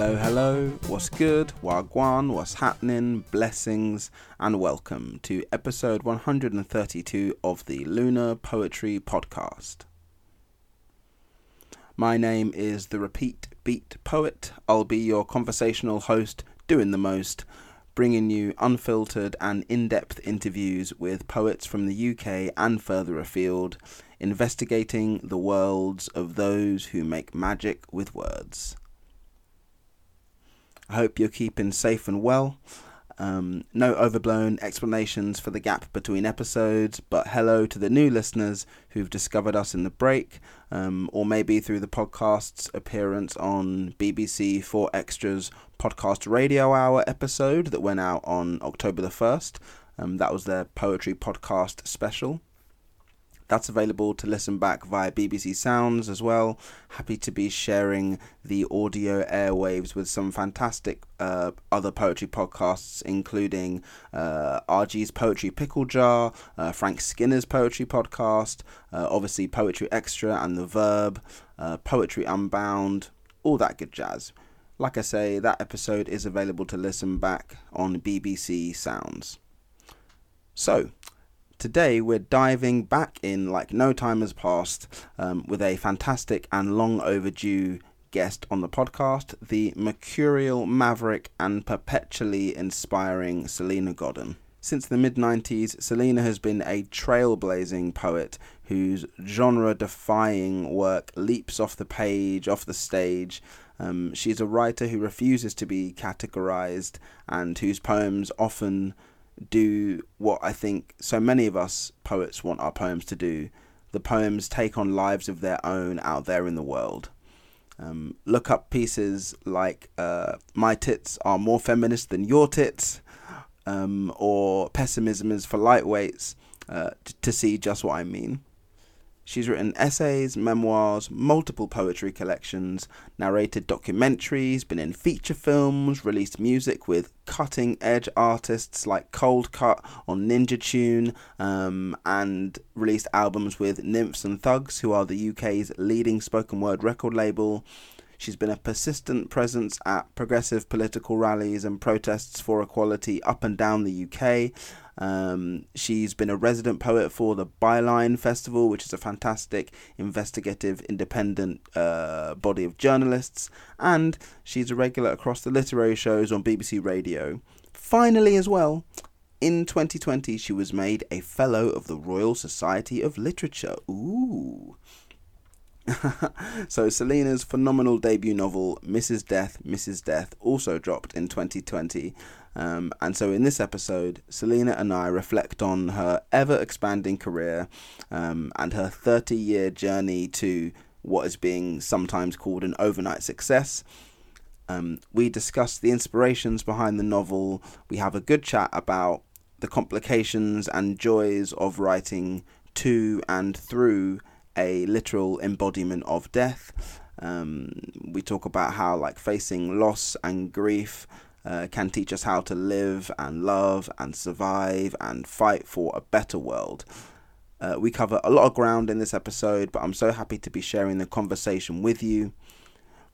Hello, hello, what's good, wagwan, what's happening, blessings, and welcome to episode 132 of the Lunar Poetry Podcast. My name is the Repeat Beat Poet. I'll be your conversational host, doing the most, bringing you unfiltered and in-depth interviews with poets from the UK and further afield, investigating the worlds of those who make magic with words. I hope you're keeping safe and well. No overblown explanations for the gap between episodes, but hello to the new listeners who've discovered us in the break, or maybe through the podcast's appearance on BBC 4 Extra's Podcast Radio Hour episode that went out on October the 1st. That was their poetry podcast special. That's available to listen back via BBC Sounds as well. Happy to be sharing the audio airwaves with some fantastic other poetry podcasts, including RG's Poetry Pickle Jar, Frank Skinner's Poetry Podcast, obviously Poetry Extra and The Verb, Poetry Unbound, all that good jazz. Like I say, that episode is available to listen back on BBC Sounds. So, today we're diving back in like no time has passed with a fantastic and long overdue guest on the podcast, the mercurial maverick and perpetually inspiring Salena Godden. Since the mid-90s, Salena has been a trailblazing poet whose genre-defying work leaps off the page, off the stage. She's a writer who refuses to be categorized and whose poems often do what I think so many of us poets want our poems to do. The poems take on lives of their own out there in the world. Look up pieces like My Tits Are More Feminist Than Your Tits, or Pessimism Is for Lightweights, to see just what I mean. She's written essays, memoirs, multiple poetry collections, narrated documentaries, been in feature films, released music with cutting-edge artists like Coldcut on Ninja Tune, and released albums with Nymphs and Thugs, who are the UK's leading spoken word record label. She's been a persistent presence at progressive political rallies and protests for equality up and down the UK. She's been a resident poet for the Byline Festival, which is a fantastic investigative independent body of journalists, and she's a regular across the literary shows on BBC Radio. Finally as well, in 2020 she was made a Fellow of the Royal Society of Literature. Ooh! So Selena's phenomenal debut novel, Mrs. Death, also dropped in 2020. And so in this episode, Salena and I reflect on her ever-expanding career and her 30-year journey to what is being sometimes called an overnight success. We discuss the inspirations behind the novel. We have a good chat about the complications and joys of writing to and through a literal embodiment of death. We talk about how facing loss and grief can teach us how to live and love and survive and fight for a better world. We cover a lot of ground in this episode, but I'm so happy to be sharing the conversation with you.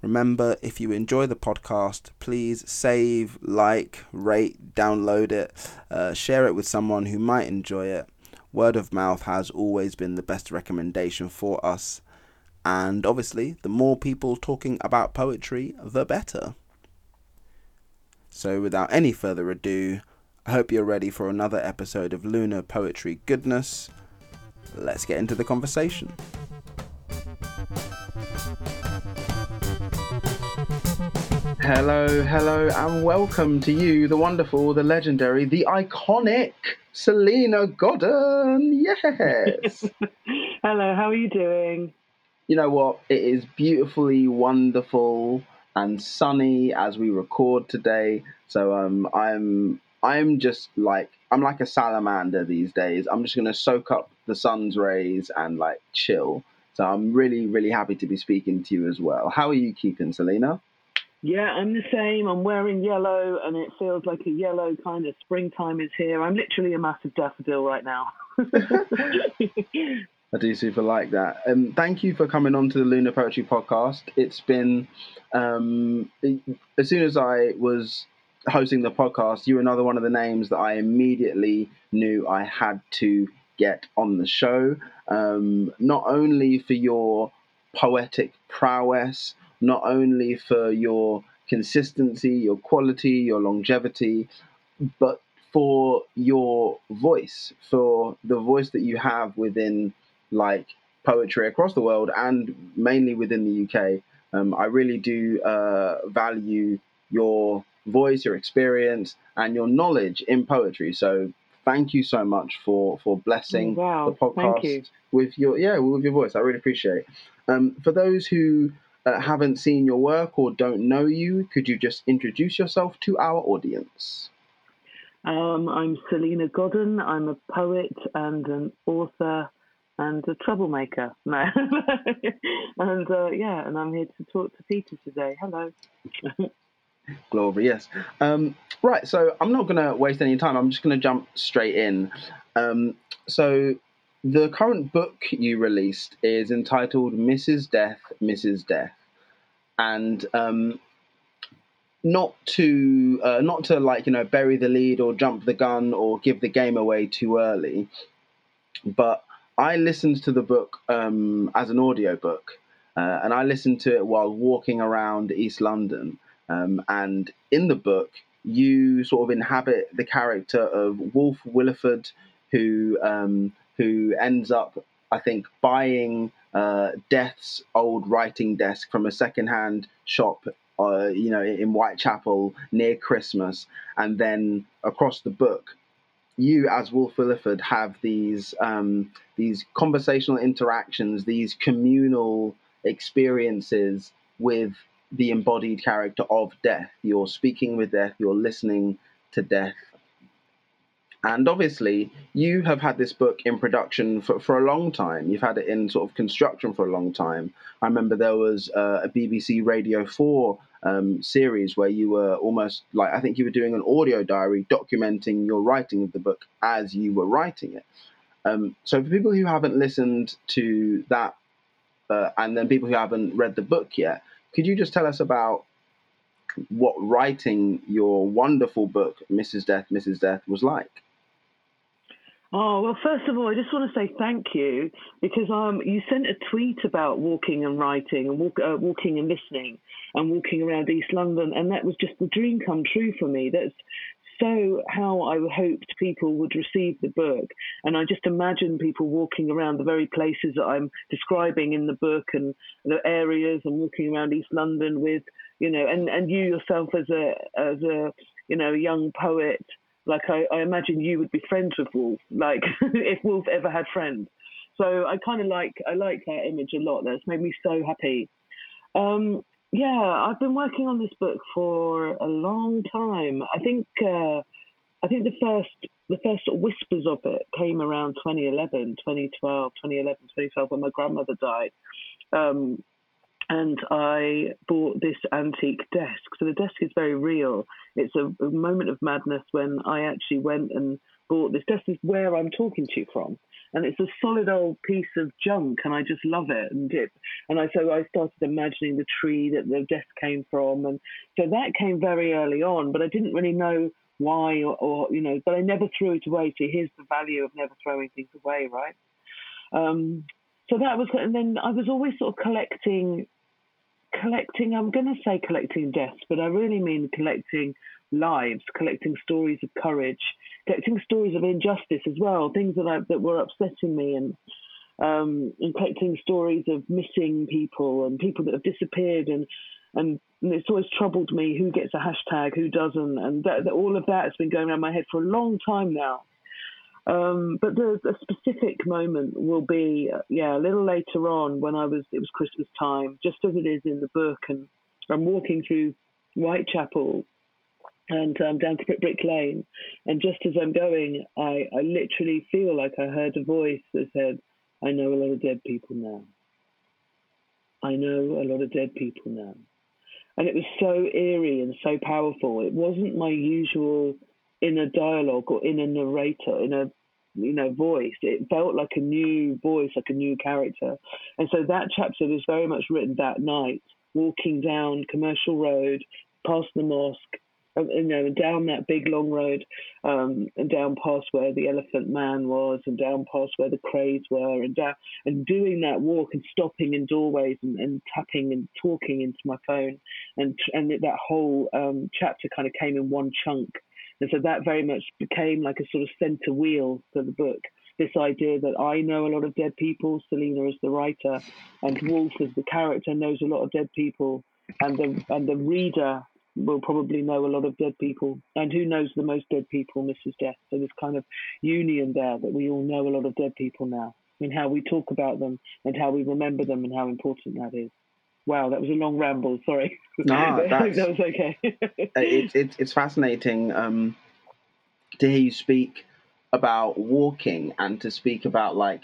Remember, if you enjoy the podcast, please save, like, rate, download it, share it with someone who might enjoy it. Word of mouth has always been the best recommendation for us. And obviously, the more people talking about poetry, the better. So without any further ado, I hope you're ready for another episode of Lunar Poetry Goodness. Let's get into the conversation. Hello, hello, and welcome to you, the wonderful, the legendary, the iconic Salena Godden. Yes! Hello, how are you doing? You know what? It is beautifully wonderful and sunny as we record today. So I'm just I'm like a salamander these days. I'm just gonna soak up the sun's rays and chill. So I'm really, really happy to be speaking to you as well. How are you keeping, Salena? Yeah, I'm the same. I'm wearing yellow and it feels like a yellow kind of springtime is here. I'm literally a massive daffodil right now. I do super like that. Thank you for coming on to the Lunar Poetry Podcast. It's been, as soon as I was hosting the podcast, you were another one of the names that I immediately knew I had to get on the show, not only for your poetic prowess, not only for your consistency, your quality, your longevity, but for your voice, for the voice that you have within like poetry across the world and mainly within the UK. I really do value your voice, your experience and your knowledge in poetry. So thank you so much for blessing the podcast with your with your voice. I really appreciate it. For those who haven't seen your work or don't know you, could you just introduce yourself to our audience? I'm Salena Godden. I'm a poet and an author and a troublemaker. No. And and I'm here to talk to Peter today. Hello. Glory, yes. Right, so I'm not going to waste any time. I'm just going to jump straight in. So the current book you released is entitled Mrs. Death, Mrs. Death. And not to like, bury the lead or jump the gun or give the game away too early, but I listened to the book as an audiobook, and I listened to it while walking around East London. And in the book, you sort of inhabit the character of Wolf Willeford, who ends up, I think, buying Death's old writing desk from a secondhand shop, in Whitechapel near Christmas. And then across the book, you as Wolf Willeford have these conversational interactions, these communal experiences with the embodied character of Death. You're speaking with Death, you're listening to Death. And obviously, you have had this book in production for a long time. You've had it in sort of construction for a long time. I remember there was a BBC Radio 4 series where you were almost like, I think you were doing an audio diary documenting your writing of the book as you were writing it. So for people who haven't listened to that, and then people who haven't read the book yet, could you just tell us about what writing your wonderful book, Mrs. Death, Mrs. Death, was like? Oh, well, first of all, I just want to say thank you because you sent a tweet about walking and writing and walking and listening and walking around East London. And that was just the dream come true for me. That's so how I hoped people would receive the book. And I just imagine people walking around the very places that I'm describing in the book and the areas and walking around East London with, and you yourself as a young poet, like I imagine you would be friends with Wolf, like if Wolf ever had friends. So I kind of like that image a lot. That's made me so happy. I've been working on this book for a long time. I think the first whispers of it came around 2012, when my grandmother died. And I bought this antique desk. So the desk is very real. It's a moment of madness when I actually went and bought this desk. Is where I'm talking to you from. And it's a solid old piece of junk, and I just love it and dip. And so I started imagining the tree that the desk came from. And so that came very early on, but I didn't really know why or but I never threw it away. So here's the value of never throwing things away, right? So that was, and then I was always sort of collecting, I'm going to say collecting deaths, but I really mean collecting lives, collecting stories of courage, collecting stories of injustice as well, things that were upsetting me, and collecting stories of missing people and people that have disappeared, and it's always troubled me who gets a hashtag, who doesn't, and that all of that has been going around my head for a long time now. But there's a specific moment will be, a little later on when it was Christmas time, just as it is in the book. And I'm walking through Whitechapel and down to Brick Lane. And just as I'm going, I literally feel like I heard a voice that said, I know a lot of dead people now. I know a lot of dead people now. And it was so eerie and so powerful. It wasn't my usual inner dialogue or inner narrator, inner voice. It felt like a new voice, like a new character. And so that chapter was very much written that night, walking down Commercial Road, past the mosque, down that big long road, and down past where the Elephant Man was, and down past where the Crays were, and down, and doing that walk and stopping in doorways and tapping and talking into my phone, and that whole chapter kind of came in one chunk. And so that very much became like a sort of centre wheel for the book. This idea that I know a lot of dead people, Salena is the writer, and Wolf as the character knows a lot of dead people, and the reader will probably know a lot of dead people. And who knows the most dead people? Mrs. Death. So this kind of union there that we all know a lot of dead people now, and how we talk about them and how we remember them and how important that is. Wow, that was a long ramble, sorry. No, I hope that was okay. it's fascinating to hear you speak about walking and to speak about, like,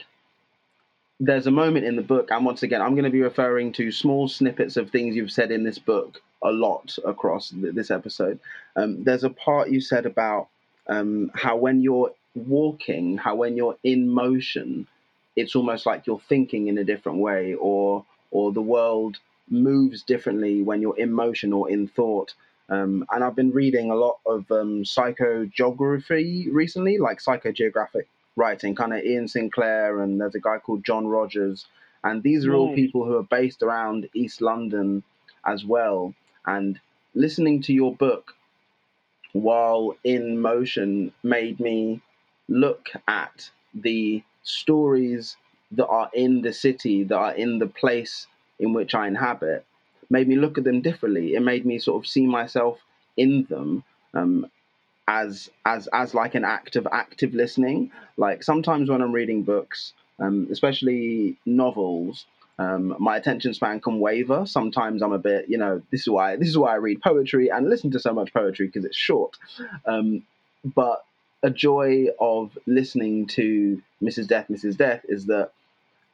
there's a moment in the book, and once again, I'm going to be referring to small snippets of things you've said in this book a lot across this episode. There's a part you said about how when you're walking, how when you're in motion, it's almost like you're thinking in a different way, or the world moves differently when you're in motion or in thought. And I've been reading a lot of psychogeography recently, like psychogeographic writing, kind of Ian Sinclair, and there's a guy called John Rogers. And these are all people who are based around East London as well. And listening to your book while in motion made me look at the stories that are in the city, that are in the place in which I inhabit, made me look at them differently. It made me sort of see myself in them as like an act of active listening. Like sometimes when I'm reading books, especially novels, my attention span can waver. Sometimes I'm a bit, this is why I read poetry and listen to so much poetry, because it's short. But a joy of listening to Mrs. Death is that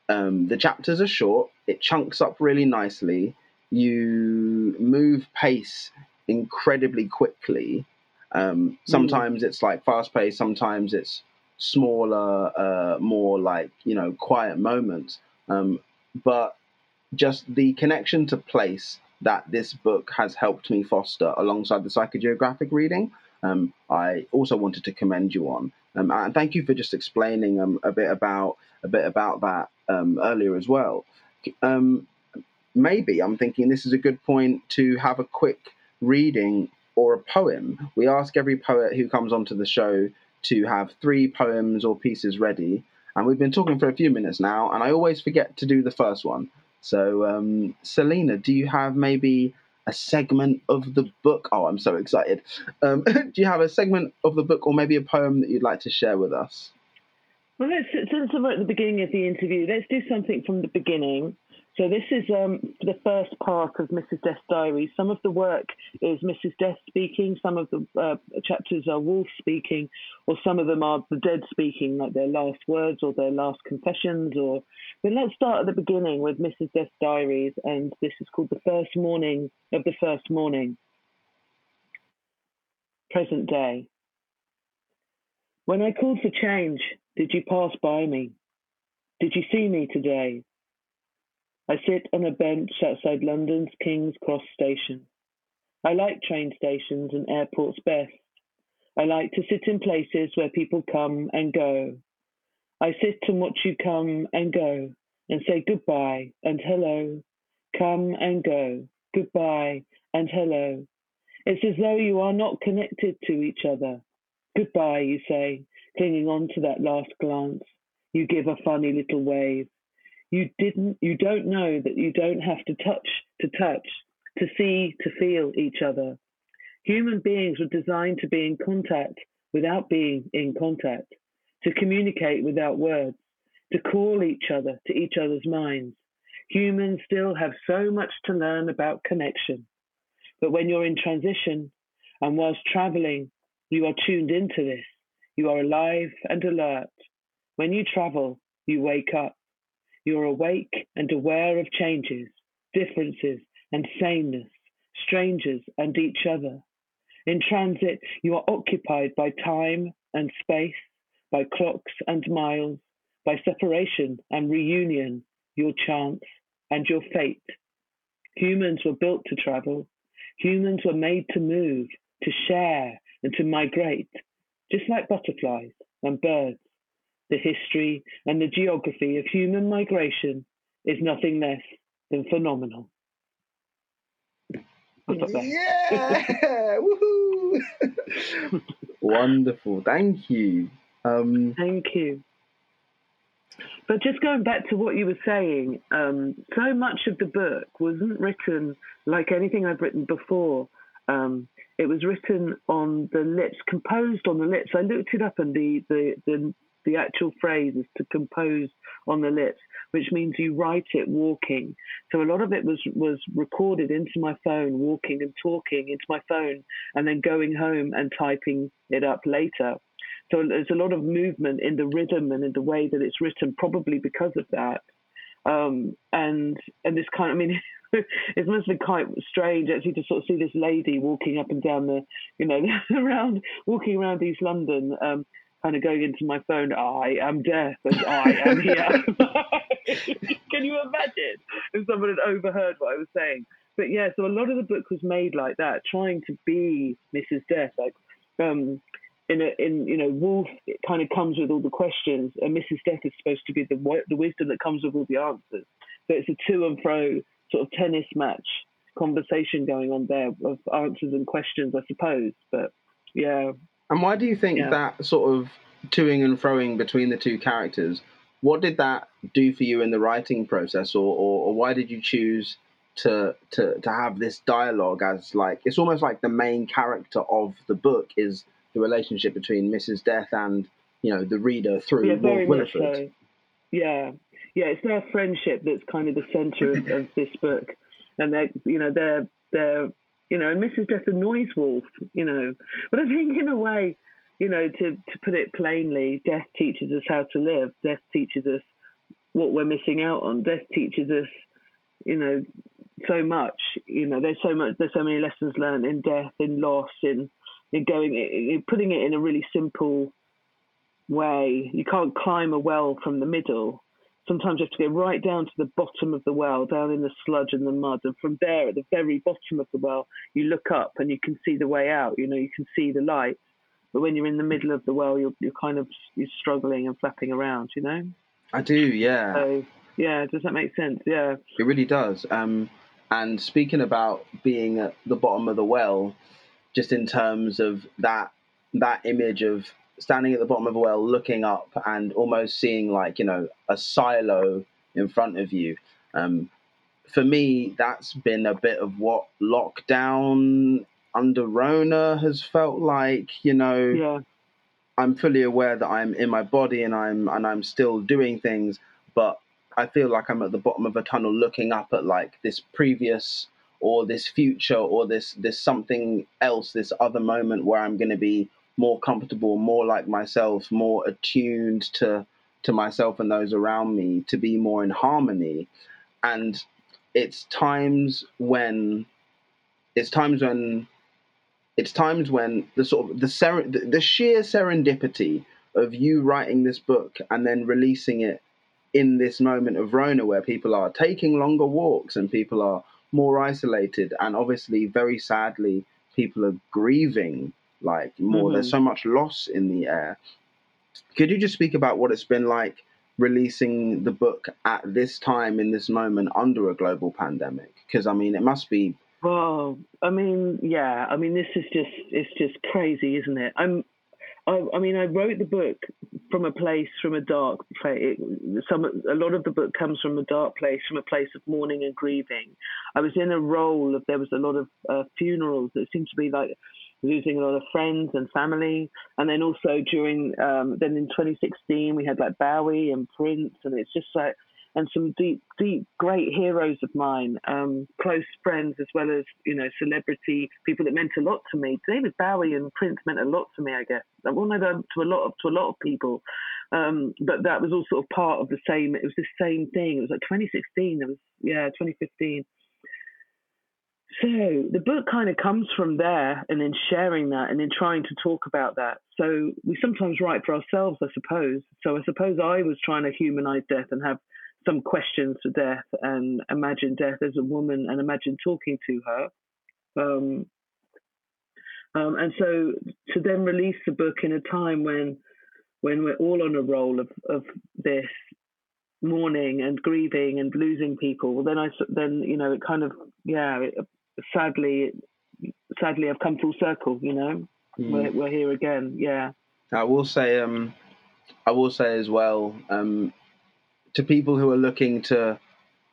the chapters are short. It chunks up really nicely. You move pace incredibly quickly. Sometimes it's like fast pace. Sometimes it's smaller, more like, quiet moments. But just the connection to place that this book has helped me foster alongside the psychogeographic reading, I also wanted to commend you on. And thank you for just explaining a bit about that earlier as well. Maybe I'm thinking this is a good point to have a quick reading or a poem. We ask every poet who comes onto the show to have 3 poems or pieces ready. And we've been talking for a few minutes now, and I always forget to do the first one. So, Salena, do you have maybe a segment of the book? Oh, I'm so excited. Do you have a segment of the book or maybe a poem that you'd like to share with us? Well, since we're at the beginning of the interview, let's do something from the beginning. So this is the first part of Mrs. Death's diary. Some of the work is Mrs. Death speaking. Some of the chapters are Wolf speaking, or some of them are the dead speaking, like their last words or their last confessions. Or then let's start at the beginning with Mrs. Death's diaries, and this is called The First Morning of the First Morning. Present day. When I called for change, did you pass by me? Did you see me today? I sit on a bench outside London's King's Cross station. I like train stations and airports best. I like to sit in places where people come and go. I sit and watch you come and go and say goodbye and hello. Come and go, goodbye and hello. It's as though you are not connected to each other. Goodbye, you say, clinging on to that last glance. You give a funny little wave. You don't know that you don't have to touch, to see, to feel each other. Human beings were designed to be in contact without being in contact, to communicate without words, to call each other to each other's minds. Humans still have so much to learn about connection. But when you're in transition and whilst travelling, you are tuned into this. You are alive and alert. When you travel, you wake up. You're awake and aware of changes, differences and sameness, strangers and each other. In transit, you are occupied by time and space, by clocks and miles, by separation and reunion, your chance and your fate. Humans were built to travel. Humans were made to move, to share, and to migrate, just like butterflies and birds. The history and the geography of human migration is nothing less than phenomenal. Yeah! Woohoo! Wonderful. Thank you. Thank you. But just going back to what you were saying, so much of the book wasn't written like anything I've written before. It was written on the lips, composed on the lips. I looked it up, and the actual phrase is to compose on the lips, which means you write it walking. So a lot of it was recorded into my phone, walking and talking into my phone, and then going home and typing it up later. So there's a lot of movement in the rhythm and in the way that it's written, probably because of that. And this kind of, I mean, it must be quite strange actually to sort of see this lady walking up and down the, you know, walking around East London, kind of going into my phone, I am death and I am here. Can you imagine if someone had overheard what I was saying? But yeah, so a lot of the book was made like that, trying to be Mrs. Death, like, Wolf, it kind of comes with all the questions, and Mrs. Death is supposed to be the wisdom that comes with all the answers. So it's a to and fro sort of tennis match conversation going on there of answers and questions, I suppose. But yeah. And why do you think that sort of toing and froing between the two characters? What did that do for you in the writing process, or why did you choose to have this dialogue as, like, it's almost like the main character of the book is the relationship between Mrs. Death and, you know, the reader through Wolf Willeford. So. Yeah, it's their friendship that's kind of the centre of this book, and they're and Mrs. Death annoys Wolf, you know, but I think in a way, you know, to put it plainly, death teaches us how to live. Death teaches us what we're missing out on. Death teaches us, you know, so much. You know, there's so many lessons learned in death, in loss, putting it in a really simple way. You can't climb a well from the middle. Sometimes you have to go right down to the bottom of the well, down in the sludge and the mud. And from there, at the very bottom of the well, you look up and you can see the way out. You know, you can see the light. But when you're in the middle of the well, you're struggling and flapping around, you know? I do, yeah. So, yeah, does that make sense? Yeah. It really does. And speaking about being at the bottom of the well, just in terms of that image of standing at the bottom of a well, looking up and almost seeing, like, you know, a silo in front of you. For me, that's been a bit of what lockdown under Rona has felt like, you know. Yeah. I'm fully aware that I'm in my body and I'm still doing things, but I feel like I'm at the bottom of a tunnel looking up at, like, this previous or this future or this something else, this other moment where I'm going to be more comfortable, more like myself, more attuned to myself and those around me, to be more in harmony. And it's times when the sheer serendipity of you writing this book and then releasing it in this moment of Rona, where people are taking longer walks and people are more isolated, and obviously, very sadly, people are grieving, like, more. Mm-hmm. There's so much loss in the air. Could you just speak about what it's been like releasing the book at this time, in this moment, under a global pandemic? Because, I mean, it must be... Well, I mean, yeah. I mean, this is just... It's just crazy, isn't it? I wrote the book from a dark place. A lot of the book comes from a dark place, from a place of mourning and grieving. I was in a role of, there was a lot of funerals. It seemed to be like losing a lot of friends and family. And then also then in 2016, we had like Bowie and Prince, and it's just like, and some deep, deep, great heroes of mine, close friends as well as, you know, celebrity people that meant a lot to me. David Bowie and Prince meant a lot to me, I guess. I won't know them to a lot of people, but that was all sort of part of the same. It was the same thing. It was like 2016. It was 2015. So the book kind of comes from there, and then sharing that, and then trying to talk about that. So we sometimes write for ourselves, I suppose. So I suppose I was trying to humanize death and have some questions for death, and imagine death as a woman, and imagine talking to her. And so to then release the book in a time when we're all on a roll of this mourning and grieving and losing people, well, then you know, it kind of, yeah, sadly I've come full circle, you know. We're here again. Yeah, I will say as well, to people who are looking to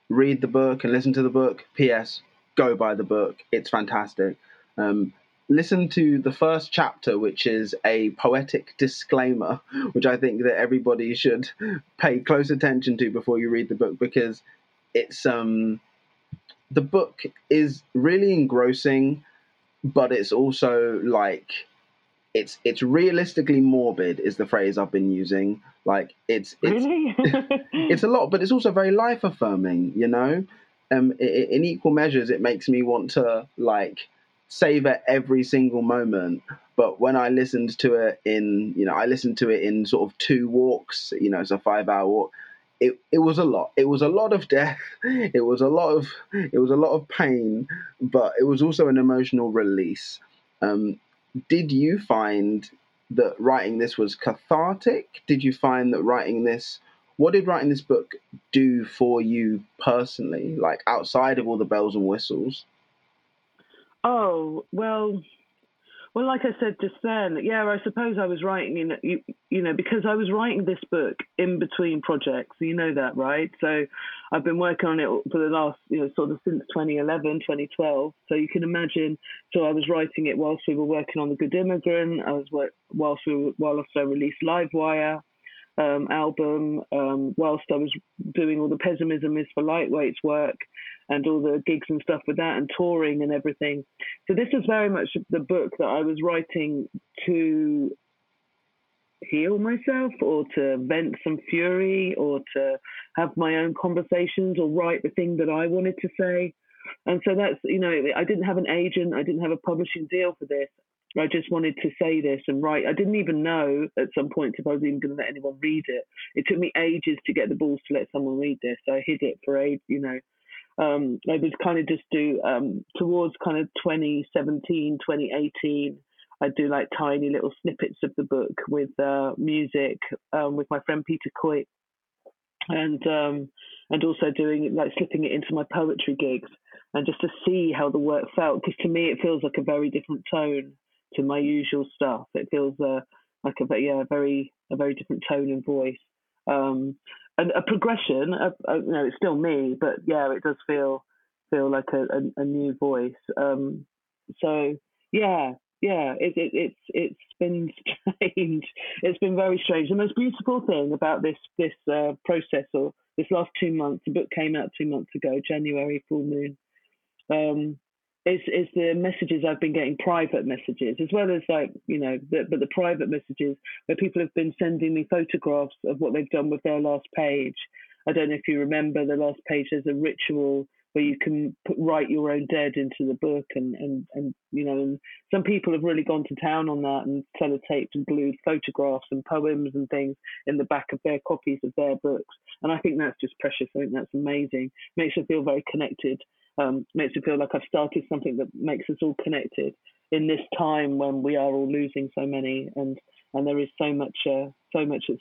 read the book and listen to the book, PS, go buy the book. It's fantastic. Listen to the first chapter, which is a poetic disclaimer, which I think that everybody should pay close attention to before you read the book, because it's the book is really engrossing, but it's also like it's realistically morbid is the phrase I've been using. Like it's really? It's a lot, but it's also very life affirming, you know. In equal measures, it makes me want to savor every single moment. But when I listened to it in sort of two walks, you know, it's a 5-hour walk, it was a lot. It was a lot of death. It was a lot of pain, but it was also an emotional release. Did you find that writing this was cathartic? Did you find that what did writing this book do for you personally, like outside of all the bells and whistles? Oh, well, like I said just then, yeah, I suppose I was writing, because I was writing this book in between projects, you know that, right? So I've been working on it for the last, since 2011, 2012. So you can imagine, so I was writing it whilst we were working on The Good Immigrant, whilst I released Livewire album, whilst I was doing all the Pessimism Is for Lightweights work, and all the gigs and stuff with that, and touring and everything. So this is very much the book that I was writing to heal myself, or to vent some fury, or to have my own conversations, or write the thing that I wanted to say. And so that's, I didn't have an agent, I didn't have a publishing deal for this. I just wanted to say this and write. I didn't even know at some point if I was even going to let anyone read it. It took me ages to get the balls to let someone read this. I hid it for ages, I would kind of just do towards kind of 2017, 2018. I'd do tiny little snippets of the book with music with my friend Peter Coit, and also doing slipping it into my poetry gigs, and just to see how the work felt, because to me it feels like a very different tone to my usual stuff. It feels a very different tone and voice. And a progression, it's still me, but yeah, it does feel like a new voice. So yeah, it's been strange. It's been very strange. The most beautiful thing about this process, or this last 2 months, the book came out 2 months ago, January, full moon. Is the messages I've been getting, private messages, as well as but the private messages where people have been sending me photographs of what they've done with their last page. I don't know if you remember the last page, there's a ritual where you can write your own dead into the book, and some people have really gone to town on that, and sellotaped and glued photographs and poems and things in the back of their copies of their books. And I think that's just precious. I think that's amazing. Makes me feel very connected. Makes me feel like I've started something that makes us all connected in this time when we are all losing so many, and there is so much at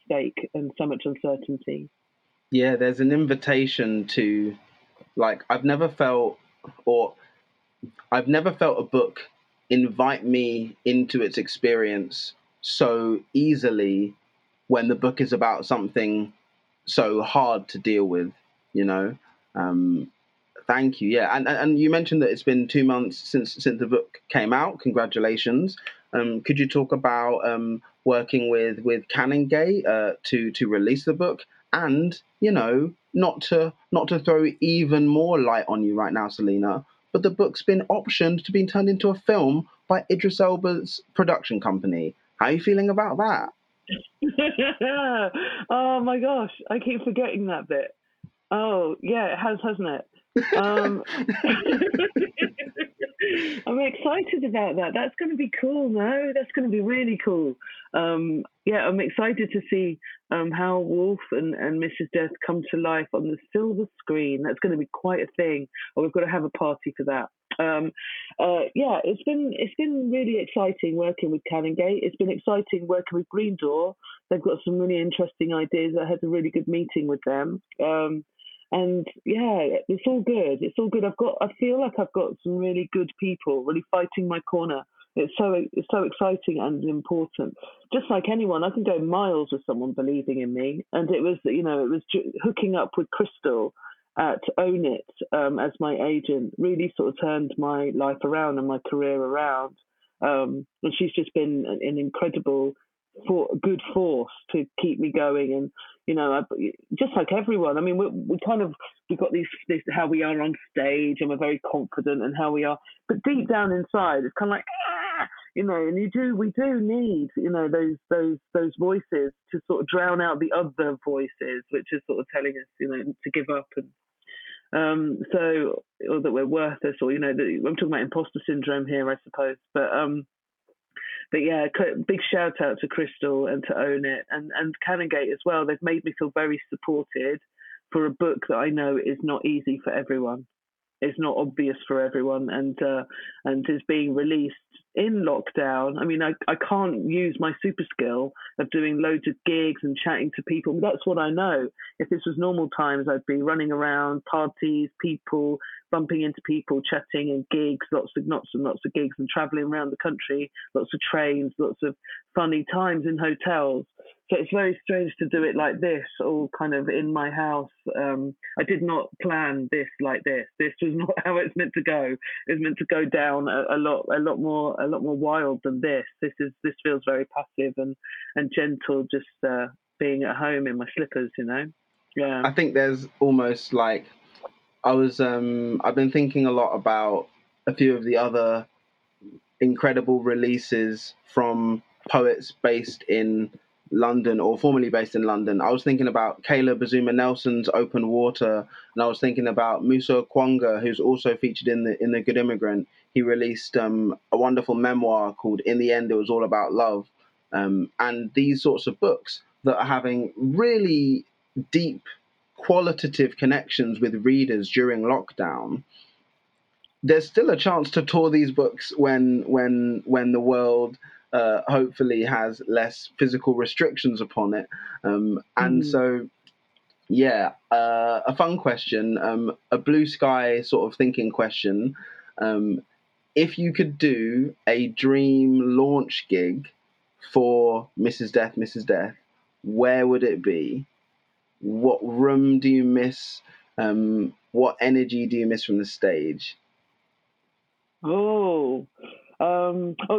stake and so much uncertainty. Yeah, there's an invitation to, I've never felt a book invite me into its experience so easily when the book is about something so hard to deal with, Thank you. Yeah, and you mentioned that it's been 2 months since the book came out. Congratulations. Could you talk about working with Canongate to release the book, and not to throw even more light on you right now, Salena, but the book's been optioned to be turned into a film by Idris Elba's production company. How are you feeling about that? Oh my gosh, I keep forgetting that bit. Oh yeah, it has, hasn't it? I'm excited about that. That's going to be cool. No, that's going to be really cool. Yeah, I'm excited to see how Wolf and Mrs. Death come to life on the silver screen. That's going to be quite a thing. Oh, we've got to have a party for that. Yeah, it's been really exciting working with Canongate. It's been exciting working with Green Door. They've got some really interesting ideas. I had a really good meeting with them. And yeah, it's all good. It's all good. I feel like I've got some really good people really fighting my corner. It's so exciting and important. Just like anyone, I can go miles with someone believing in me. And it was hooking up with Crystal at Own It as my agent really sort of turned my life around and my career around. And she's just been an incredible good force to keep me going. And, just like everyone, I mean, we've got this, how we are on stage and we're very confident and how we are, but deep down inside, it's kind of like, and we do need, those voices to sort of drown out the other voices, which is sort of telling us, to give up and, or that we're worthless, or, I'm talking about imposter syndrome here, I suppose, But yeah, big shout out to Crystal and to Own It and Canongate as well. They've made me feel very supported for a book that I know is not easy for everyone. It's not obvious for everyone and is being released in lockdown. I mean, I can't use my super skill of doing loads of gigs and chatting to people. That's what I know. If this was normal times, I'd be running around, parties, people, bumping into people, chatting and gigs, lots and lots of gigs and traveling around the country, lots of trains, lots of funny times in hotels. So it's very strange to do it like this, all kind of in my house. I did not plan this like this. This was not how it's meant to go. It's meant to go down a lot more wild than this. This feels very passive and gentle, just being at home in my slippers, Yeah. I think there's almost like I've been thinking a lot about a few of the other incredible releases from poets based in London or formerly based in London. I was thinking about Kayla Bazuma Nelson's Open Water, and I was thinking about Musa Kwanga, who's also featured in the Good Immigrant. He released a wonderful memoir called In the End It Was All About Love, and these sorts of books that are having really deep qualitative connections with readers during lockdown. There's still a chance to tour these books when the world hopefully has less physical restrictions upon it. A fun question, a blue sky sort of thinking question. If you could do a dream launch gig for Mrs. Death, where would it be? What room do you miss? What energy do you miss from the stage?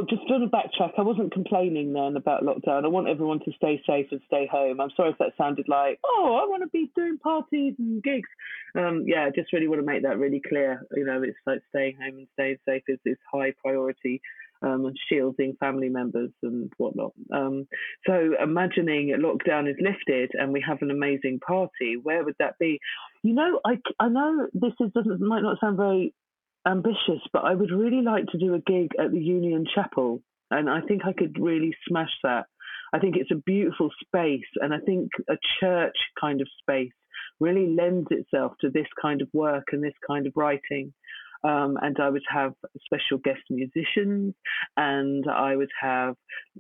Just sort of backtrack. I wasn't complaining then about lockdown. I want everyone to stay safe and stay home. I'm sorry if that sounded like, I want to be doing parties and gigs. I just really want to make that really clear. It's like staying home and staying safe is high priority, and shielding family members and whatnot. So imagining lockdown is lifted and we have an amazing party, where would that be? I know this might not sound very ambitious, but I would really like to do a gig at the Union Chapel, and I think I could really smash that. I think it's a beautiful space, and I think a church kind of space really lends itself to this kind of work and this kind of writing. And I would have special guest musicians, and I would have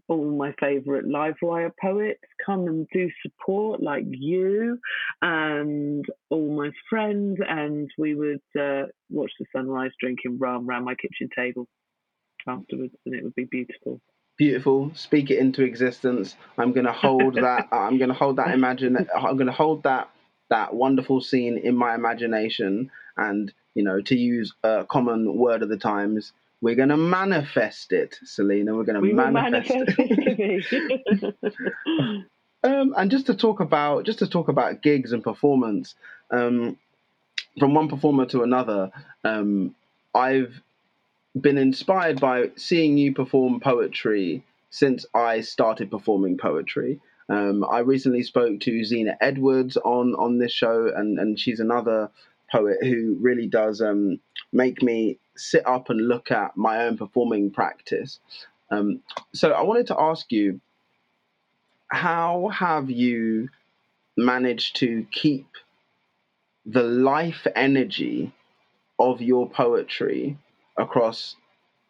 all my favourite Livewire poets come and do support, like you and all my friends, and we would watch the sunrise drinking rum around my kitchen table afterwards, and it would be beautiful. Beautiful. Speak it into existence. I'm going to hold that. I'm going to hold that. I'm going to hold that wonderful scene in my imagination, and to use a common word of the times, we're going to manifest it, Salena. We're going to manifest it. And just to talk about gigs and performance, from one performer to another, I've been inspired by seeing you perform poetry since I started performing poetry. I recently spoke to Zena Edwards on this show, and she's another poet who really does make me sit up and look at my own performing practice. So I wanted to ask you, how have you managed to keep the life energy of your poetry across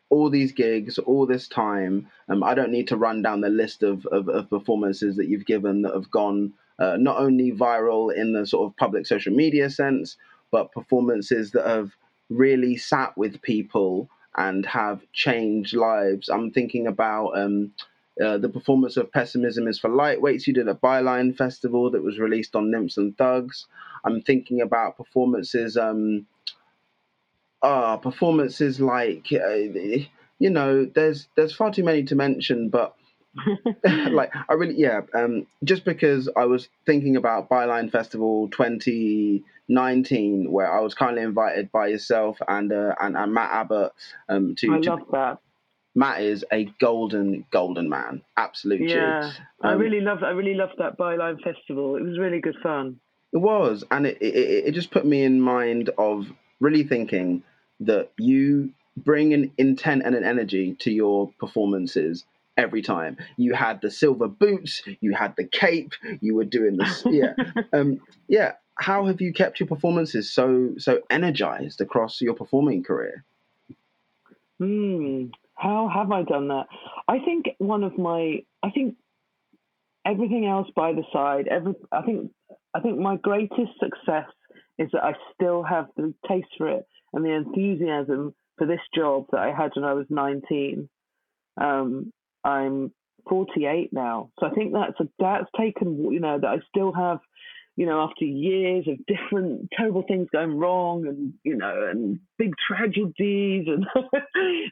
all these gigs, all this time? I don't need to run down the list of performances that you've given that have gone not only viral in the sort of public social media sense, but performances that have really sat with people and have changed lives. I'm thinking about the performance of Pessimism Is for Lightweights. You did a Byline Festival that was released on Nymphs and Thugs. I'm thinking about performances... performances like, you know, there's far too many to mention, but like I really, just because I was thinking about Byline Festival 2019, where I was kindly invited by yourself and Matt Abbott love that. Matt is a golden man, absolutely. Yeah, I really loved that Byline Festival. It was really good fun. It was, and it just put me in mind of really thinking that you bring an intent and an energy to your performances every time. You had the silver boots, you had the cape, you were doing this. How have you kept your performances so energized across your performing career? How have I done that? I think everything else by the side. I think my greatest success is that I still have the taste for it and the enthusiasm for this job that I had when I was 19. I'm 48 now, so I think that's taken, you know, that I still have, you know, after years of different terrible things going wrong, and you know, and big tragedies and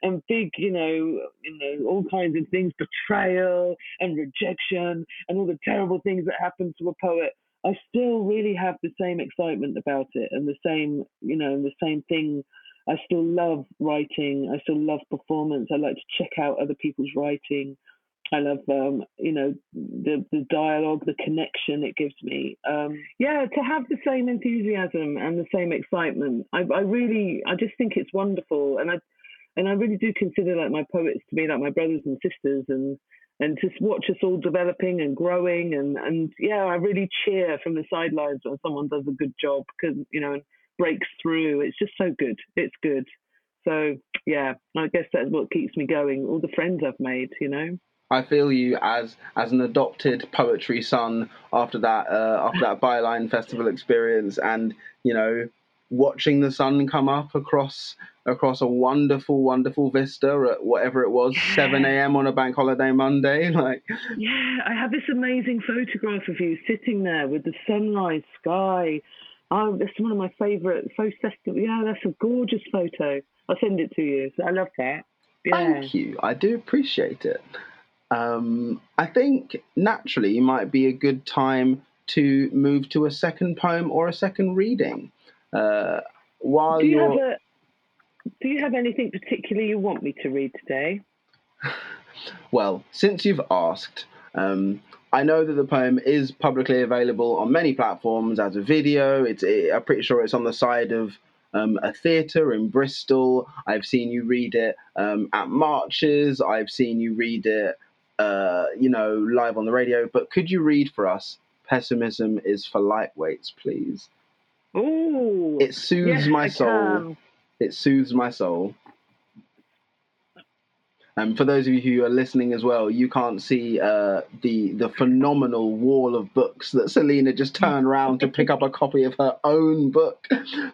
and big, you know, all kinds of things, betrayal and rejection and all the terrible things that happen to a poet. I still really have the same excitement about it and the same, you know, the same thing. I still love writing. I still love performance. I like to check out other people's writing. I love, you know, the dialogue, the connection it gives me. To have the same enthusiasm and the same excitement. I just think it's wonderful. And I really do consider like my poets to be like my brothers and sisters, and just watch us all developing and growing. And I really cheer from the sidelines when someone does a good job, because, you know, and breaks through. It's just so good. It's good. So, yeah, I guess that's what keeps me going. All the friends I've made, you know. I feel you as an adopted poetry son after that Byline Festival experience, and, you know, watching the sun come up across a wonderful vista at whatever it was, 7 a.m. on a bank holiday Monday. I have this amazing photograph of you sitting there with the sunrise sky. Oh, that's one of my favorite festivals. Yeah, that's a gorgeous photo. I'll send it to you. I love that. Yeah. Thank you. I do appreciate it. I think naturally might be a good time to move to a second poem or a second reading. Do you have anything particular you want me to read today? Well, since you've asked, I know that the poem is publicly available on many platforms as a video. I'm pretty sure it's on the side of a theatre in Bristol. I've seen you read it at marches. I've seen you read it, you know, live on the radio. But could you read for us "Pessimism Is for Lightweights," please? Ooh, it soothes my soul. It soothes my soul. And for those of you who are listening as well, you can't see the phenomenal wall of books that Salena just turned around to pick up a copy of her own book.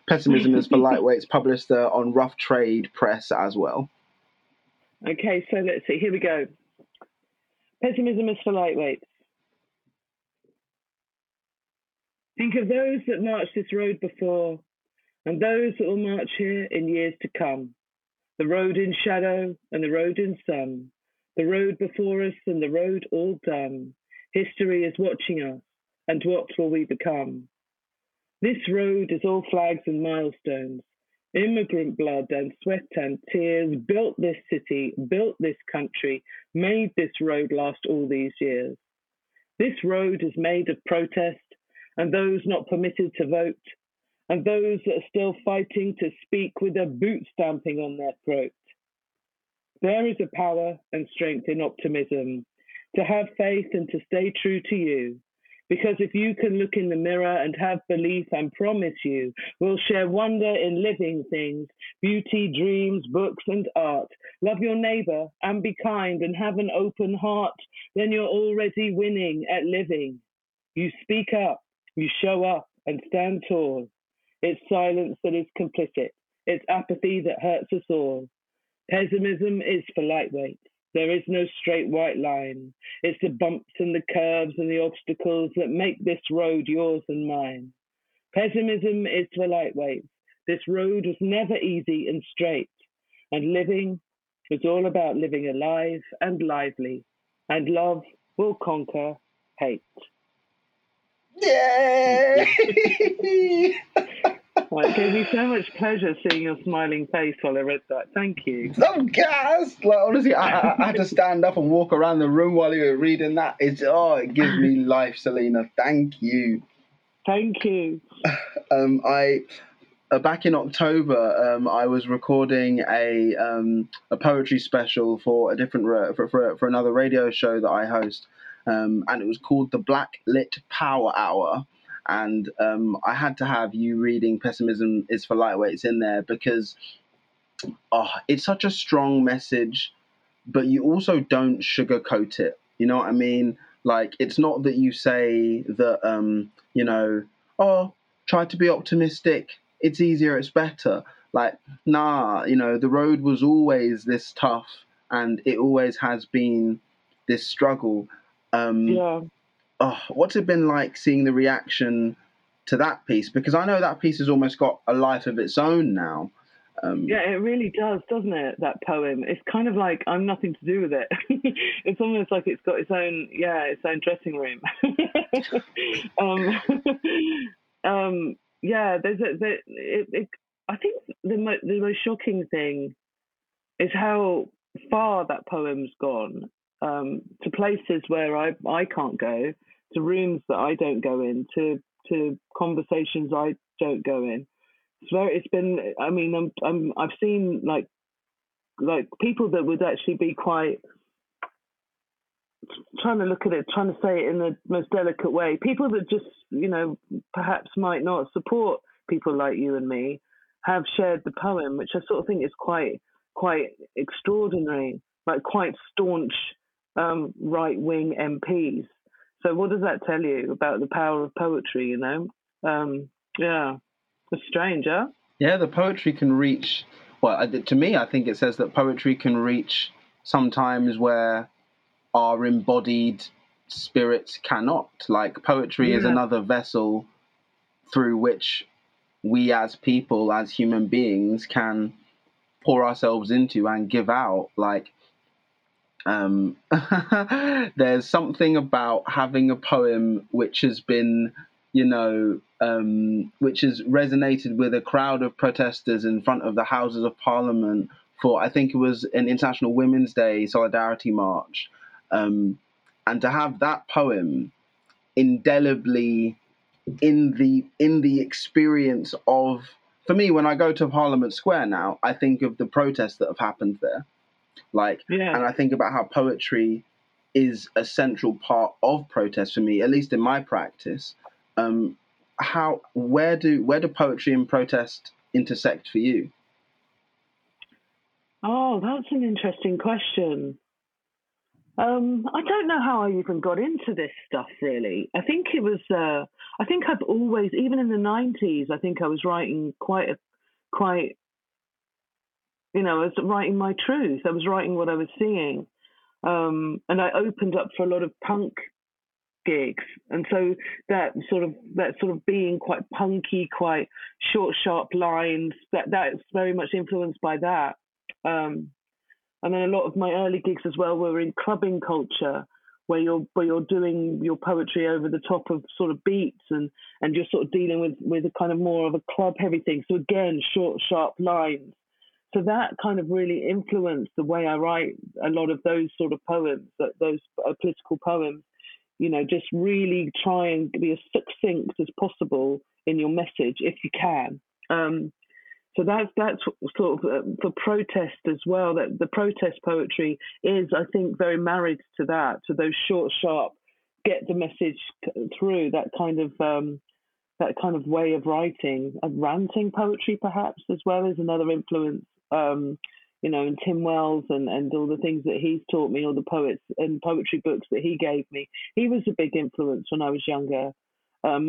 Pessimism Is for Lightweights, published on Rough Trade Press as well. Okay, so let's see. Here we go. Pessimism Is for Lightweights. Think of those that marched this road before, and those that will march here in years to come. The road in shadow and the road in sun, the road before us and the road all done. History is watching us, and what will we become? This road is all flags and milestones. Immigrant blood and sweat and tears built this city, built this country, made this road last all these years. This road is made of protest, and those not permitted to vote, and those that are still fighting to speak with their boot stamping on their throat. There is a power and strength in optimism, to have faith and to stay true to you. Because if you can look in the mirror and have belief, and promise you, we'll share wonder in living things, beauty, dreams, books, and art. Love your neighbor and be kind and have an open heart. Then you're already winning at living. You speak up, you show up and stand tall. It's silence that is complicit. It's apathy that hurts us all. Pessimism is for lightweights. There is no straight white line. It's the bumps and the curves and the obstacles that make this road yours and mine. Pessimism is for lightweights. This road was never easy and straight. And living is all about living alive and lively. And love will conquer hate. Yay! It gave me so much pleasure seeing your smiling face while I read that. Thank you. I'm gassed. Like, honestly, I had to stand up and walk around the room while you were reading that. It gives me life, Selena. Thank you. Thank you. Back in October, I was recording a poetry special for a different for another radio show that I host, and it was called the Black Lit Power Hour. And I had to have you reading Pessimism Is for Lightweights in there because it's such a strong message, but you also don't sugarcoat it. You know what I mean? Like, it's not that you say that, try to be optimistic. It's easier. It's better. Like, nah, the road was always this tough and it always has been this struggle. Yeah. What's it been like seeing the reaction to that piece? Because I know that piece has almost got a life of its own now. Yeah, it really does, doesn't it, that poem? It's kind of like I'm nothing to do with it. It's almost like it's got its own dressing room. I think the most shocking thing is how far that poem's gone. To places where I can't go, to rooms that I don't go in, to conversations I don't go in. So it's been, I mean, I've seen like people that would actually be quite trying to look at it, trying to say it in the most delicate way. People that just, perhaps might not support people like you and me have shared the poem, which I sort of think is quite extraordinary, like quite staunch. Right-wing MPs. So what does that tell you about the power of poetry, It's strange, huh? Yeah, the poetry can reach... Well, to me, I think it says that poetry can reach sometimes where our embodied spirits cannot. Like, poetry is another vessel through which we as people, as human beings, can pour ourselves into and give out, like... there's something about having a poem which has been, which has resonated with a crowd of protesters in front of the Houses of Parliament for, I think it was an International Women's Day solidarity march. And to have that poem indelibly in the experience of, for me, when I go to Parliament Square now, I think of the protests that have happened there. And I think about how poetry is a central part of protest for me, at least in my practice. Where do poetry and protest intersect for you? Oh, that's an interesting question. I don't know how I even got into this stuff, really. I think it was. I think I've always, even in the 90s, I think I was writing quite. I was writing my truth. I was writing what I was seeing. And I opened up for a lot of punk gigs. And so that sort of being quite punky, quite short, sharp lines, that's very much influenced by that. And then a lot of my early gigs as well were in clubbing culture, where you're doing your poetry over the top of sort of beats and you're sort of dealing with a kind of more of a club heavy thing. So again, short, sharp lines. So that kind of really influenced the way I write a lot of those sort of poems, those political poems, just really trying to be as succinct as possible in your message if you can. So that's sort of for protest as well. That the protest poetry is, I think, very married to that, to those short, sharp, get the message through. That kind of way of writing, and ranting poetry perhaps as well is another influence. In Tim Wells and all the things that he's taught me, all the poets and poetry books that he gave me. He was a big influence when I was younger. All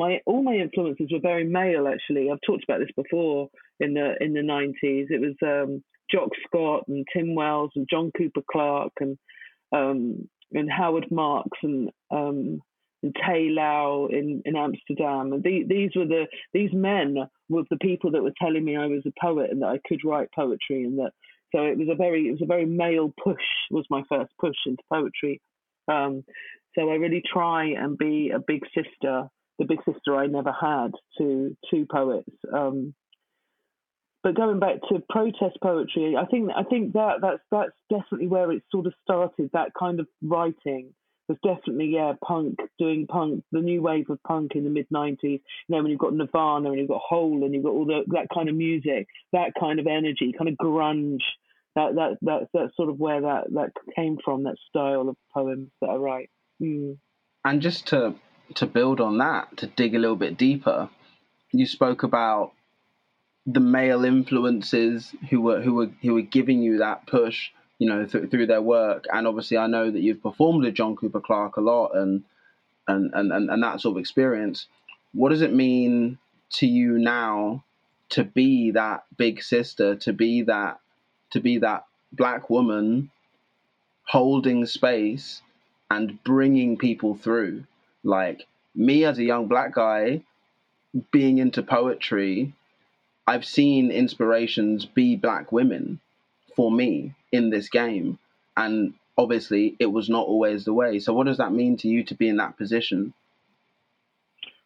my influences were very male, actually. I've talked about this before in the 90s. It was Jock Scott and Tim Wells and John Cooper Clarke and Howard Marks and Tay Lau in Amsterdam. And these men were the people that were telling me I was a poet and that I could write poetry, and that. So it was a very male push, was my first push into poetry. So I really try and be a big sister. The big sister I never had to poets. But going back to protest poetry, I think that's definitely where it sort of started. That kind of writing was definitely punk, the new wave of punk in the mid 90s. When you've got Nirvana and you've got Hole and you've got all that kind of music, that kind of energy, kind of grunge. That's sort of where that came from. That style of poems that I write. Mm. And just to build on that, to dig a little bit deeper, you spoke about the male influences who were giving you that push, through their work. And obviously I know that you've performed with John Cooper Clarke a lot and that sort of experience. What does it mean to you now to be that big sister, to be that black woman holding space and bringing people through? Like, me as a young black guy being into poetry, I've seen inspirations be black women for me in this game, and obviously it was not always the way. So what does that mean to you to be in that position?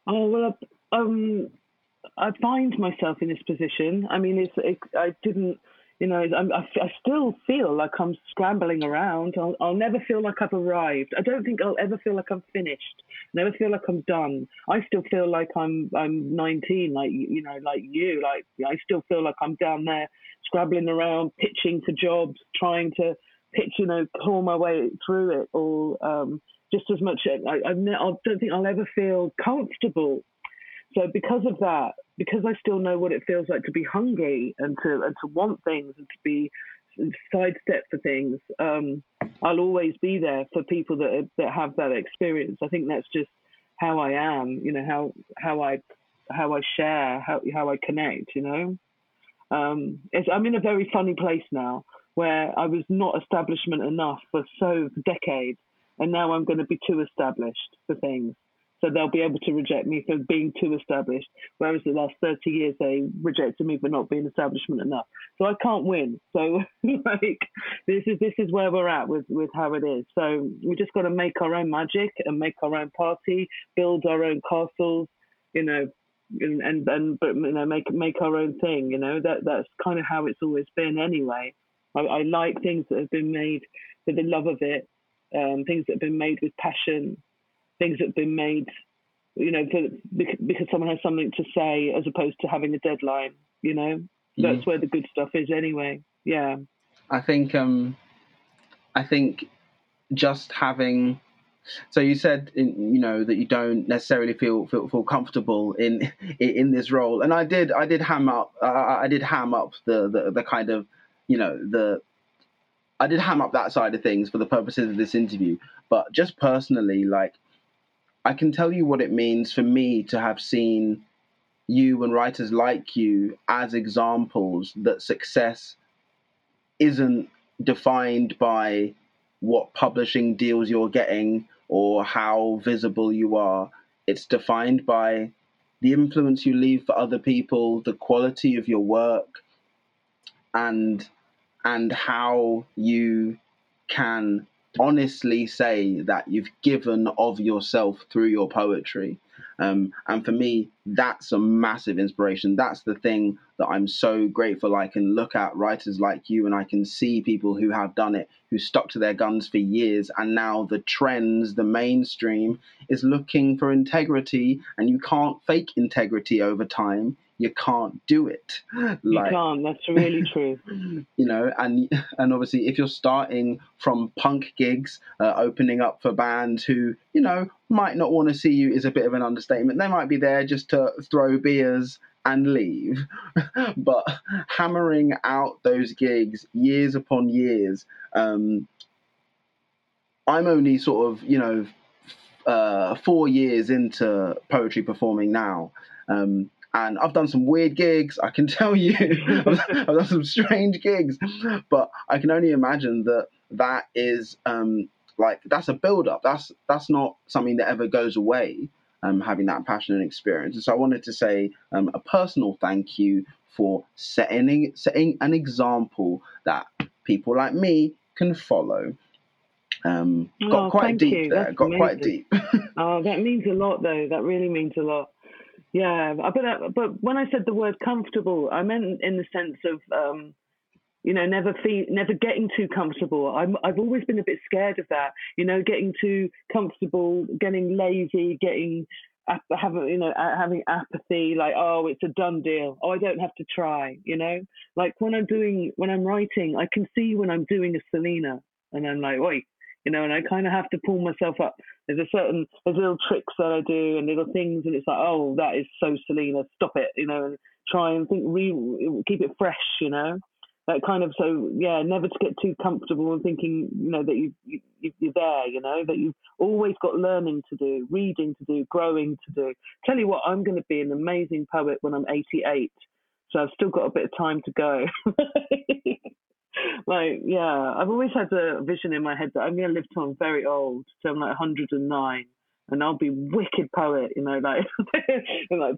Oh, well, I find myself in this position. I mean, I didn't... I still feel like I'm scrambling around. I'll never feel like I've arrived. I don't think I'll ever feel like I'm finished. Never feel like I'm done. I still feel like I'm 19, like I still feel like I'm down there scrabbling around, pitching for jobs, trying to pitch, claw my way through it all. Just as much. I don't think I'll ever feel comfortable. So because of that, because I still know what it feels like to be hungry and to want things and to be sidestepped for things, I'll always be there for people that have that experience. I think that's just how I am, how I share, how I connect, I'm in a very funny place now where I was not establishment enough for decades, and now I'm going to be too established for things. So they'll be able to reject me for being too established, whereas the last 30 years they rejected me for not being establishment enough. So I can't win. So this is where we're at with how it is. So we just got to make our own magic and make our own party, build our own castles, and make our own thing. That's kind of how it's always been anyway. I like things that have been made with the love of it, things that have been made with passion. Things that have been made, because someone has something to say as opposed to having a deadline, That's where the good stuff is anyway. Yeah. I think just having... So you said, that you don't necessarily feel comfortable in this role. And I did ham up the kind of, I did ham up that side of things for the purposes of this interview. But just personally, I can tell you what it means for me to have seen you and writers like you as examples that success isn't defined by what publishing deals you're getting or how visible you are. It's defined by the influence you leave for other people, the quality of your work, and how you can honestly say that you've given of yourself through your poetry. And for me, that's a massive inspiration. That's the thing that I'm so grateful. I can look at writers like you and I can see people who have done it, who stuck to their guns for years. And now the trends, the mainstream is looking for integrity, and you can't fake integrity over time. You can't do it. You can't, that's really true. You know, and obviously if you're starting from punk gigs, opening up for bands who, you know, might not want to see you is a bit of an understatement. They might be there just to throw beers and leave. But hammering out those gigs years upon years, I'm only sort of, 4 years into poetry performing now. And I've done some weird gigs, I can tell you. I've done some strange gigs, but I can only imagine that is that's a build-up. That's not something that ever goes away, having that passion and experience. And so I wanted to say a personal thank you for setting an example that people like me can follow. Got quite deep there. Got quite deep. Oh, that means a lot, though. That really means a lot. Yeah, but when I said the word comfortable, I meant in the sense of, never getting too comfortable. I've always been a bit scared of that, getting too comfortable, getting lazy, having apathy, like, oh, it's a done deal. Oh, I don't have to try, Like when I'm writing, I can see when I'm doing a Salena and I'm like, oi. And I kind of have to pull myself up. There's little tricks that I do and little things, and it's like, oh, that is so Salena, stop it, and try and keep it fresh, That kind of, so, yeah, never to get too comfortable and thinking, that you're there, that you've always got learning to do, reading to do, growing to do. Tell you what, I'm going to be an amazing poet when I'm 88, so I've still got a bit of time to go. I've always had a vision in my head that I'm going to live till I'm very old, so I'm 109, and I'll be wicked poet, and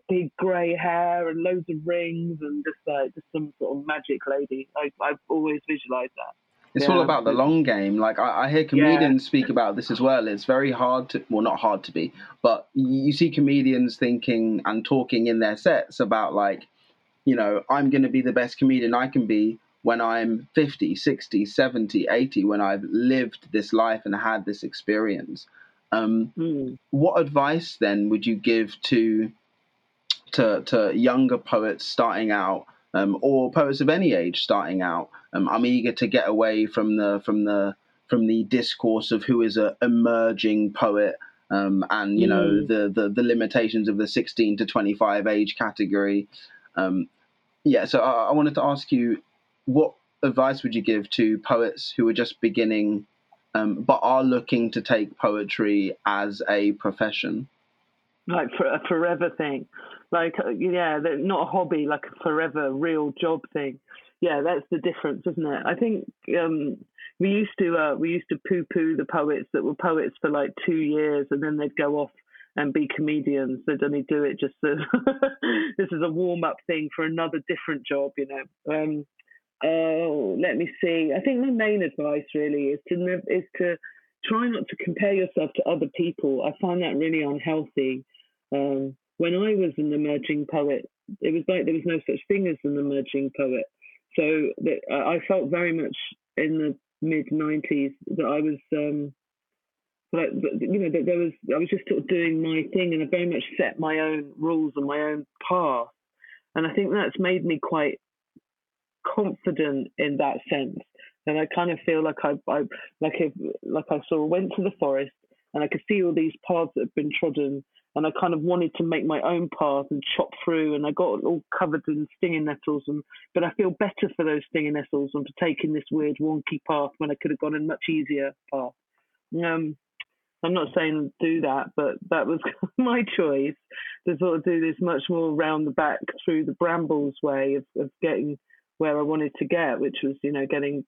big grey hair and loads of rings and just some sort of magic lady. I've always visualised that. It's all about the long game. I hear comedians speak about this as well. It's very hard to, well, not hard to be, but you see comedians thinking and talking in their sets about I'm going to be the best comedian I can be when I'm 50, 60, 70, 80, when I've lived this life and had this experience. What advice then would you give to younger poets starting out, or poets of any age starting out? I'm eager to get away from the discourse of who is an emerging poet, and the limitations of the 16 to 25 age category. So I wanted to ask you, what advice would you give to poets who are just beginning, but are looking to take poetry as a profession? Like a forever thing. Not a hobby, like a forever real job thing. Yeah, that's the difference, isn't it? I think we used to poo-poo the poets that were poets for 2 years and then they'd go off and be comedians. They'd only do it just as this is a warm-up thing for another different job, let me see. I think my main advice really is to try not to compare yourself to other people. I find that really unhealthy. When I was an emerging poet, it was like there was no such thing as an emerging poet. So I felt very much in the mid 90s that I was, I was just sort of doing my thing, and I very much set my own rules and my own path. And I think that's made me quite confident in that sense, and I kind of feel I sort of went to the forest and I could see all these paths that have been trodden, and I kind of wanted to make my own path and chop through, and I got all covered in stinging nettles, but I feel better for those stinging nettles and for taking this weird wonky path when I could have gone a much easier path. I'm not saying do that, but that was my choice to sort of do this much more round the back through the brambles way of getting where I wanted to get, which was, getting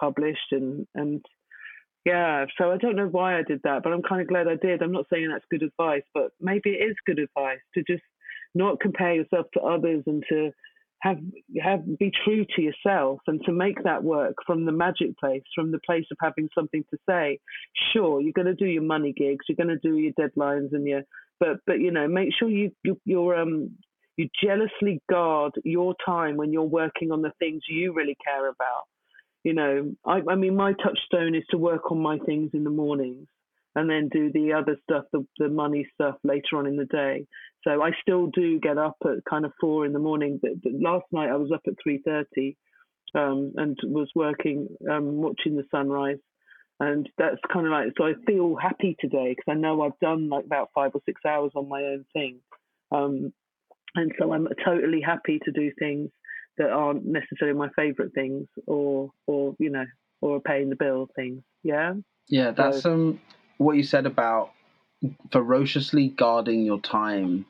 published and so I don't know why I did that, but I'm kind of glad I did. I'm not saying that's good advice, but maybe it is good advice to just not compare yourself to others and to be true to yourself and to make that work from the magic place, from the place of having something to say. Sure, you're going to do your money gigs, you're going to do your deadlines and your, but you know, make sure you jealously guard your time when you're working on the things you really care about. You know, I mean, my touchstone is to work on my things in the mornings and then do the other stuff, the money stuff later on in the day. So I still do get up at kind of 4 in the morning. But last night I was up at 3:30 and was working, watching the sunrise. And that's kind of like, so I feel happy today because I know I've done like about 5 or 6 hours on my own thing. And so I'm totally happy to do things that aren't necessarily my favourite things or you know, or paying the bill things. Yeah? Yeah, that's so, what you said about ferociously guarding your time.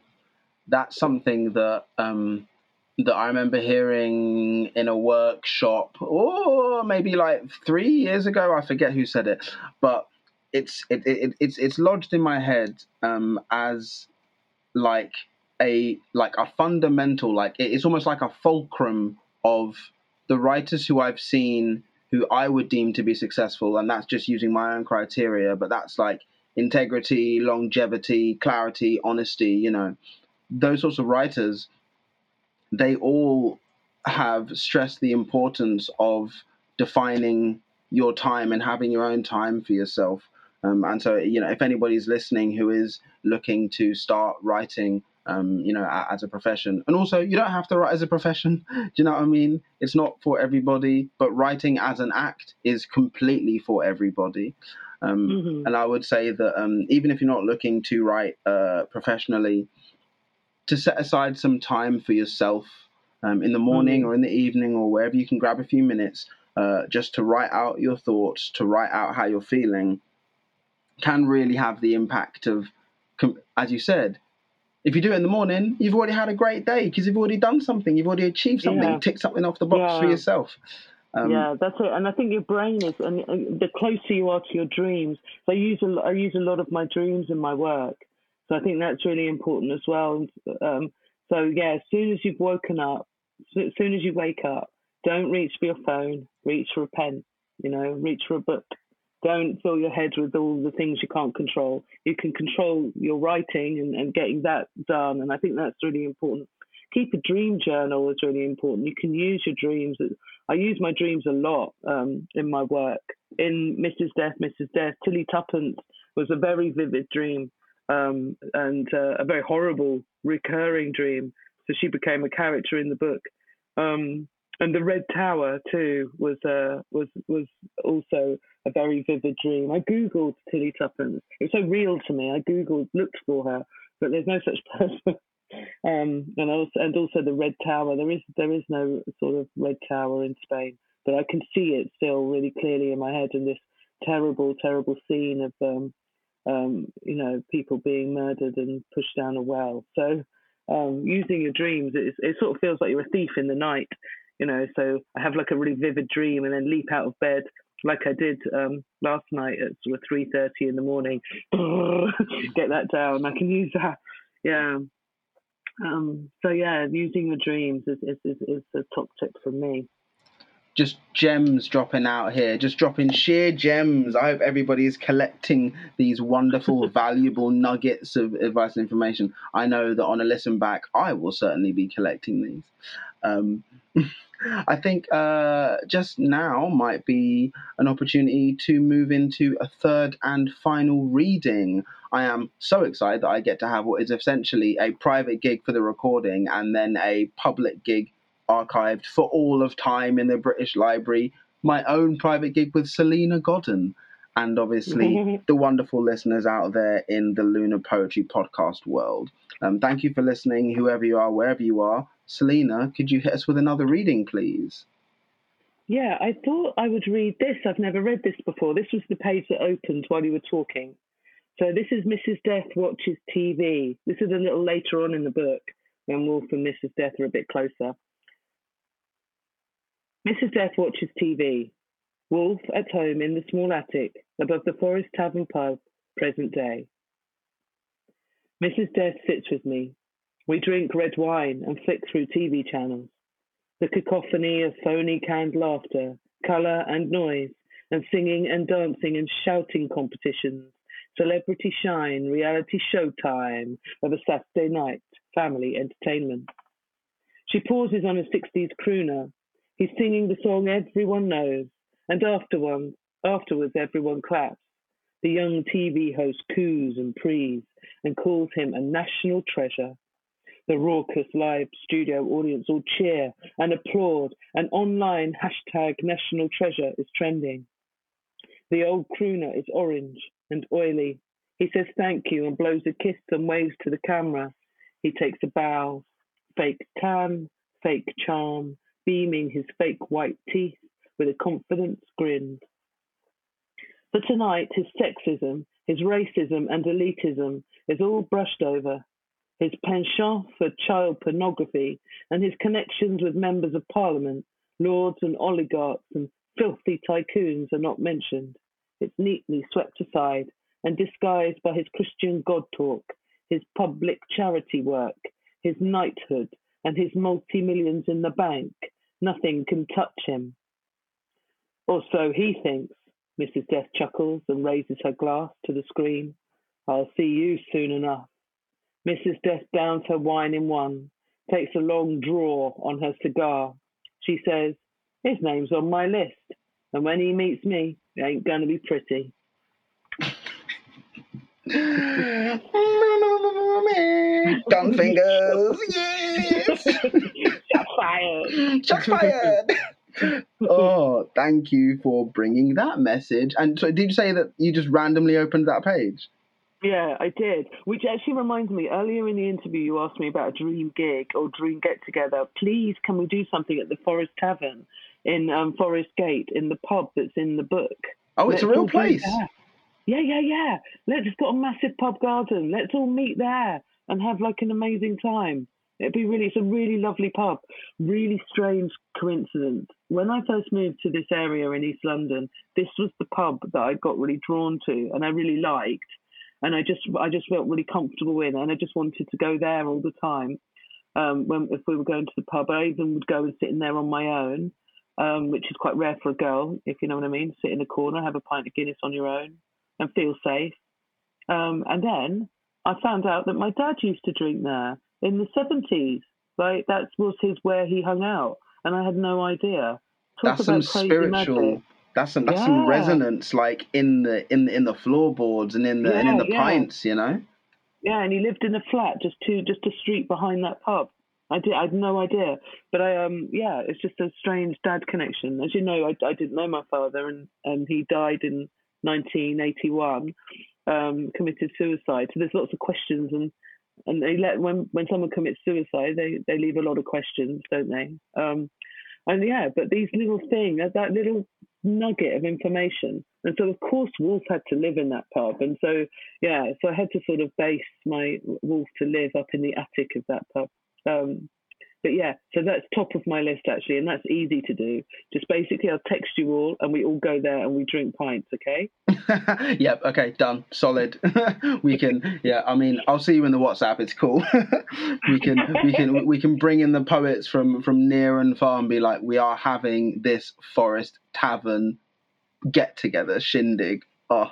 That's something that that I remember hearing in a workshop, or maybe like 3 years ago. I forget who said it, but it's lodged in my head as like a fundamental, like it's almost like a fulcrum of the writers who I've seen who I would deem to be successful. And that's just using my own criteria, but that's like integrity, longevity, clarity, honesty, you know, those sorts of writers, they all have stressed the importance of defining your time and having your own time for yourself. And so, you know, if anybody's listening who is looking to start writing, you know, as a profession. And also, you don't have to write as a profession. Do you know what I mean? It's not for everybody, but writing as an act is completely for everybody. Mm-hmm. And I would say that even if you're not looking to write professionally, to set aside some time for yourself in the morning mm-hmm. or in the evening or wherever you can grab a few minutes just to write out your thoughts, to write out how you're feeling, can really have the impact of, as you said, if you do it in the morning, you've already had a great day because you've already done something. You've already achieved something, yeah. Tick something off the box yeah. for yourself. Yeah, that's it. And I think your brain is, and the closer you are to your dreams, so I use a lot of my dreams in my work. So I think that's really important as well. So yeah, as soon as you've woken up, as soon as you wake up, don't reach for your phone, reach for a pen, you know, reach for a book. Don't fill your head with all the things you can't control. You can control your writing and getting that done. And I think that's really important. Keep a dream journal is really important. You can use your dreams. I use my dreams a lot in my work. In Mrs. Death, Tilly Tuppence was a very vivid dream and a very horrible recurring dream. So she became a character in the book. And the Red Tower too was also a very vivid dream. I googled Tilly Tuppence. It was so real to me. I googled, looked for her, but there's no such person. And also the Red Tower. There is no sort of Red Tower in Spain, but I can see it still really clearly in my head. And this terrible, terrible scene of you know, people being murdered and pushed down a well. So using your dreams, it sort of feels like you're a thief in the night. You know, so I have like a really vivid dream and then leap out of bed like I did last night at sort of 3:30 in the morning. Get that down. I can use that. Yeah. So yeah, using your dreams is the top tip for me. Just gems dropping out here, just dropping sheer gems. I hope everybody is collecting these wonderful, valuable nuggets of advice and information. I know that on a listen back, I will certainly be collecting these. I think just now might be an opportunity to move into a third and final reading. I am so excited that I get to have what is essentially a private gig for the recording and then a public gig archived for all of time in the British Library, my own private gig with Salena Godden, and obviously the wonderful listeners out there in the Lunar Poetry Podcast world. Thank you for listening, whoever you are, wherever you are. Salena, could you hit us with another reading, please? Yeah, I thought I would read this. I've never read this before. This was the page that opened while you were talking. So this is Mrs. Death Watches TV. This is a little later on in the book when Wolf and Mrs. Death are a bit closer. Mrs. Death Watches TV. Wolf at home in the small attic above the Forest Tavern pub, present day. Mrs. Death sits with me. We drink red wine and flick through TV channels, the cacophony of phony canned laughter, colour and noise, and singing and dancing and shouting competitions, celebrity shine, reality showtime of a Saturday night, family entertainment. She pauses on a 60s crooner. He's singing the song everyone knows, and afterwards everyone claps. The young TV host coos and prees and calls him a national treasure. The raucous live studio audience all cheer and applaud, and online hashtag national treasure is trending. The old crooner is orange and oily. He says thank you and blows a kiss and waves to the camera. He takes a bow, fake tan, fake charm, beaming his fake white teeth with a confident grin. But tonight, his sexism, his racism and elitism is all brushed over. His penchant for child pornography and his connections with members of parliament, lords and oligarchs and filthy tycoons are not mentioned. It's neatly swept aside and disguised by his Christian God talk, his public charity work, his knighthood and his multi-millions in the bank. Nothing can touch him. Or so he thinks. Mrs. Death chuckles and raises her glass to the screen. I'll see you soon enough. Mrs. Death downs her wine in one, takes a long draw on her cigar. She says, his name's on my list, and when he meets me, it ain't going to be pretty. Gun fingers, yes! Shots fired! Shots fired! Oh, thank you for bringing that message. And so did you say that you just randomly opened that page? Yeah, I did, which actually reminds me, earlier in the interview you asked me about a dream gig or dream get-together. Please, can we do something at the Forest Tavern in Forest Gate, in the pub that's in the book? Oh, it's a real place. Yeah. Let's put a massive pub garden. Let's all meet there and have like an amazing time. It's a really lovely pub. Really strange coincidence. When I first moved to this area in East London, this was the pub that I got really drawn to and I really liked. And I just felt really comfortable in, and I just wanted to go there all the time. If we were going to the pub, I even would go and sit in there on my own, which is quite rare for a girl, if you know what I mean. Sit in a corner, have a pint of Guinness on your own, and feel safe. And then I found out that my dad used to drink there in the 70s. Right, that was where he hung out, and I had no idea. That's some spiritual. Magic. That's some resonance, like in the floorboards and in the pints, you know. Yeah, and he lived in a flat just a street behind that pub. I had no idea, but it's just a strange dad connection. As you know, I didn't know my father, and he died in 1981, committed suicide. So there's lots of questions, and they when someone commits suicide, they leave a lot of questions, don't they? But these little things, that little nugget of information, and so of course Wolf had to live in that pub, and so I had to sort of base my Wolf to live up in the attic of that pub, so that's top of my list actually, and that's easy to do. Just basically I'll text you all and we all go there and we drink pints, okay? Yep, okay, done, solid. We can, yeah, I mean, I'll see you in the WhatsApp, it's cool. we can bring in the poets from near and far and be like, we are having this Forest Tavern get together shindig. Oh.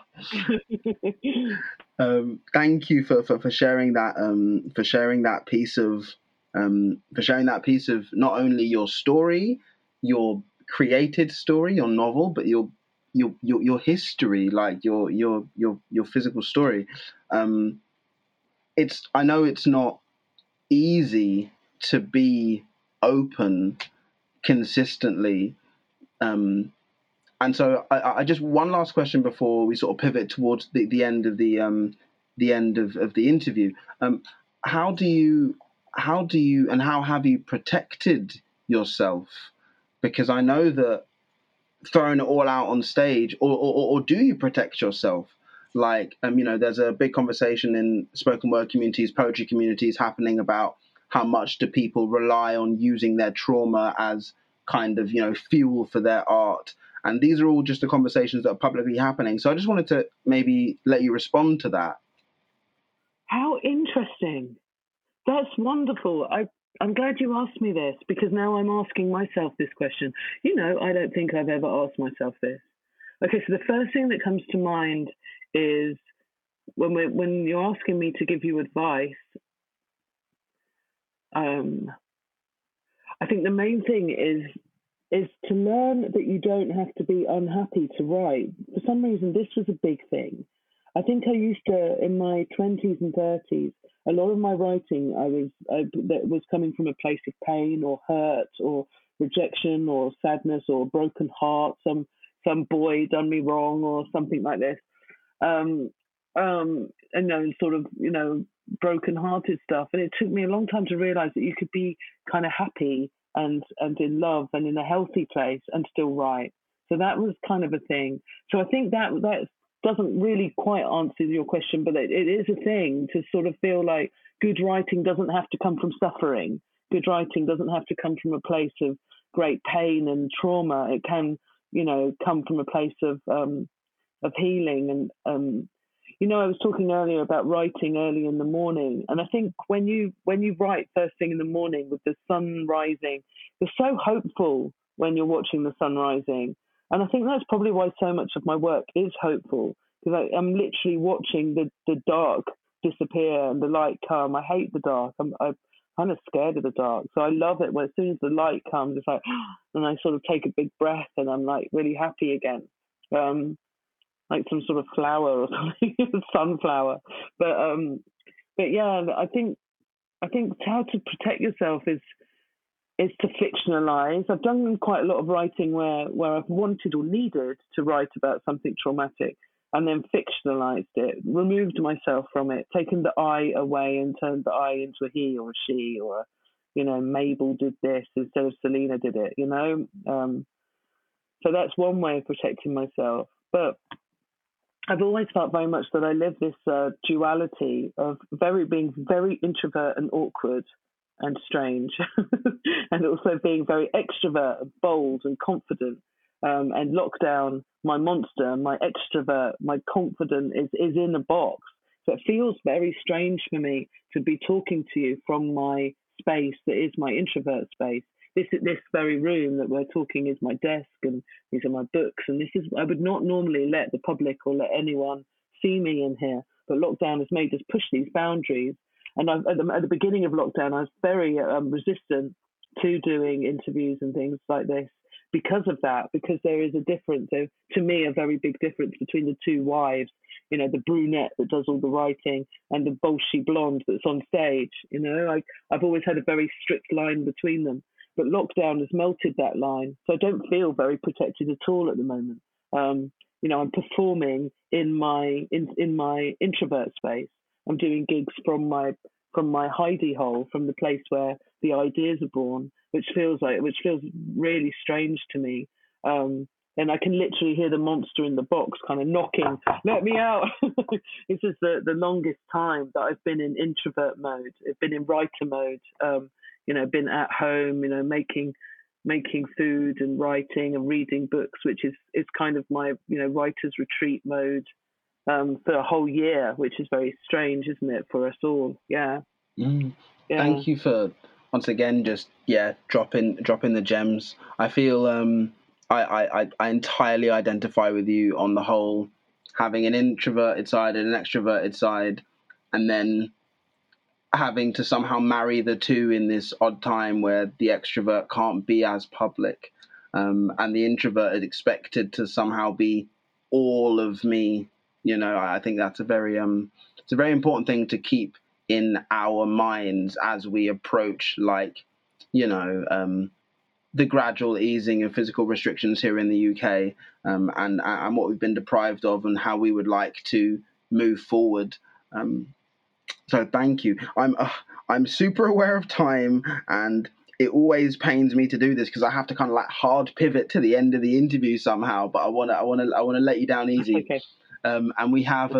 Thank you for sharing that piece of not only your story, your created story, your novel, but your history, like your physical story. I know it's not easy to be open consistently. And so I just one last question before we sort of pivot towards the end of the end of the interview. How have you protected yourself? Because I know that throwing it all out on stage, or do you protect yourself? Like, there's a big conversation in spoken word communities, poetry communities happening about how much do people rely on using their trauma as kind of, fuel for their art. And these are all just the conversations that are publicly happening. So I just wanted to maybe let you respond to that. How interesting. That's wonderful. I I'm glad you asked me this, because now I'm asking myself this question. You know, I don't think I've ever asked myself this. Okay, so the first thing that comes to mind is when you're asking me to give you advice, I think the main thing is to learn that you don't have to be unhappy to write. For some reason, this was a big thing. I think I used to, in my 20s and 30s, a lot of my writing that was coming from a place of pain or hurt or rejection or sadness or a broken heart, some boy done me wrong or something like this. And then sort of, you know, broken-hearted stuff. And it took me a long time to realise that you could be kind of happy and in love and in a healthy place and still write. So that was kind of a thing. So I think that doesn't really quite answer your question, but it is a thing to sort of feel like good writing doesn't have to come from suffering. Good writing doesn't have to come from a place of great pain and trauma. It can, you know, come from a place of healing and you know, I was talking earlier about writing early in the morning, and I think when you write first thing in the morning with the sun rising, you're so hopeful when you're watching the sun rising. And I think that's probably why so much of my work is hopeful, because I'm literally watching the dark disappear and the light come. I hate the dark. I'm kind of scared of the dark. So I love it when as soon as the light comes, it's like, and I sort of take a big breath and I'm like really happy again. Like some sort of flower or something, sunflower. But yeah, I think how to protect yourself is to fictionalize. I've done quite a lot of writing where I've wanted or needed to write about something traumatic and then fictionalized it, removed myself from it, taken the I away and turned the I into a he or a she or, you know, Mabel did this instead of Selena did it, you know? So that's one way of protecting myself. But I've always felt very much that I live this duality of being very introvert and awkward and strange, and also being very extrovert, bold and confident, and lockdown, my monster, my extrovert, my confident is in a box. So it feels very strange for me to be talking to you from my space that is my introvert space. This very room that we're talking is my desk, and these are my books, and this is, I would not normally let the public or let anyone see me in here, but lockdown has made us push these boundaries. And at the beginning of lockdown, I was very resistant to doing interviews and things like this because of that, because there is a difference, to me, a very big difference between the two wives, you know, the brunette that does all the writing and the bolshy blonde that's on stage. You know, I've always had a very strict line between them. But lockdown has melted that line. So I don't feel very protected at all at the moment. You know, I'm performing in my introvert space. I'm doing gigs from my hidey hole, from the place where the ideas are born, which feels really strange to me. And I can literally hear the monster in the box kind of knocking, let me out. This is the longest time that I've been in introvert mode. I've been in writer mode. You know, been at home, you know, making food and writing and reading books, which is kind of my, you know, writer's retreat mode for a whole year, which is very strange, isn't it, for us all? Yeah. Mm. Yeah. Thank you for once again just dropping the gems. I feel I entirely identify with you on the whole, having an introverted side and an extroverted side, and then having to somehow marry the two in this odd time where the extrovert can't be as public, and the introvert is expected to somehow be all of me. You know, I think that's it's a very important thing to keep in our minds as we approach, like, you know, the gradual easing of physical restrictions here in the UK, and what we've been deprived of and how we would like to move forward. So thank you. I'm super aware of time, and it always pains me to do this because I have to kind of like hard pivot to the end of the interview somehow. But I want to let you down easy. Okay. And we have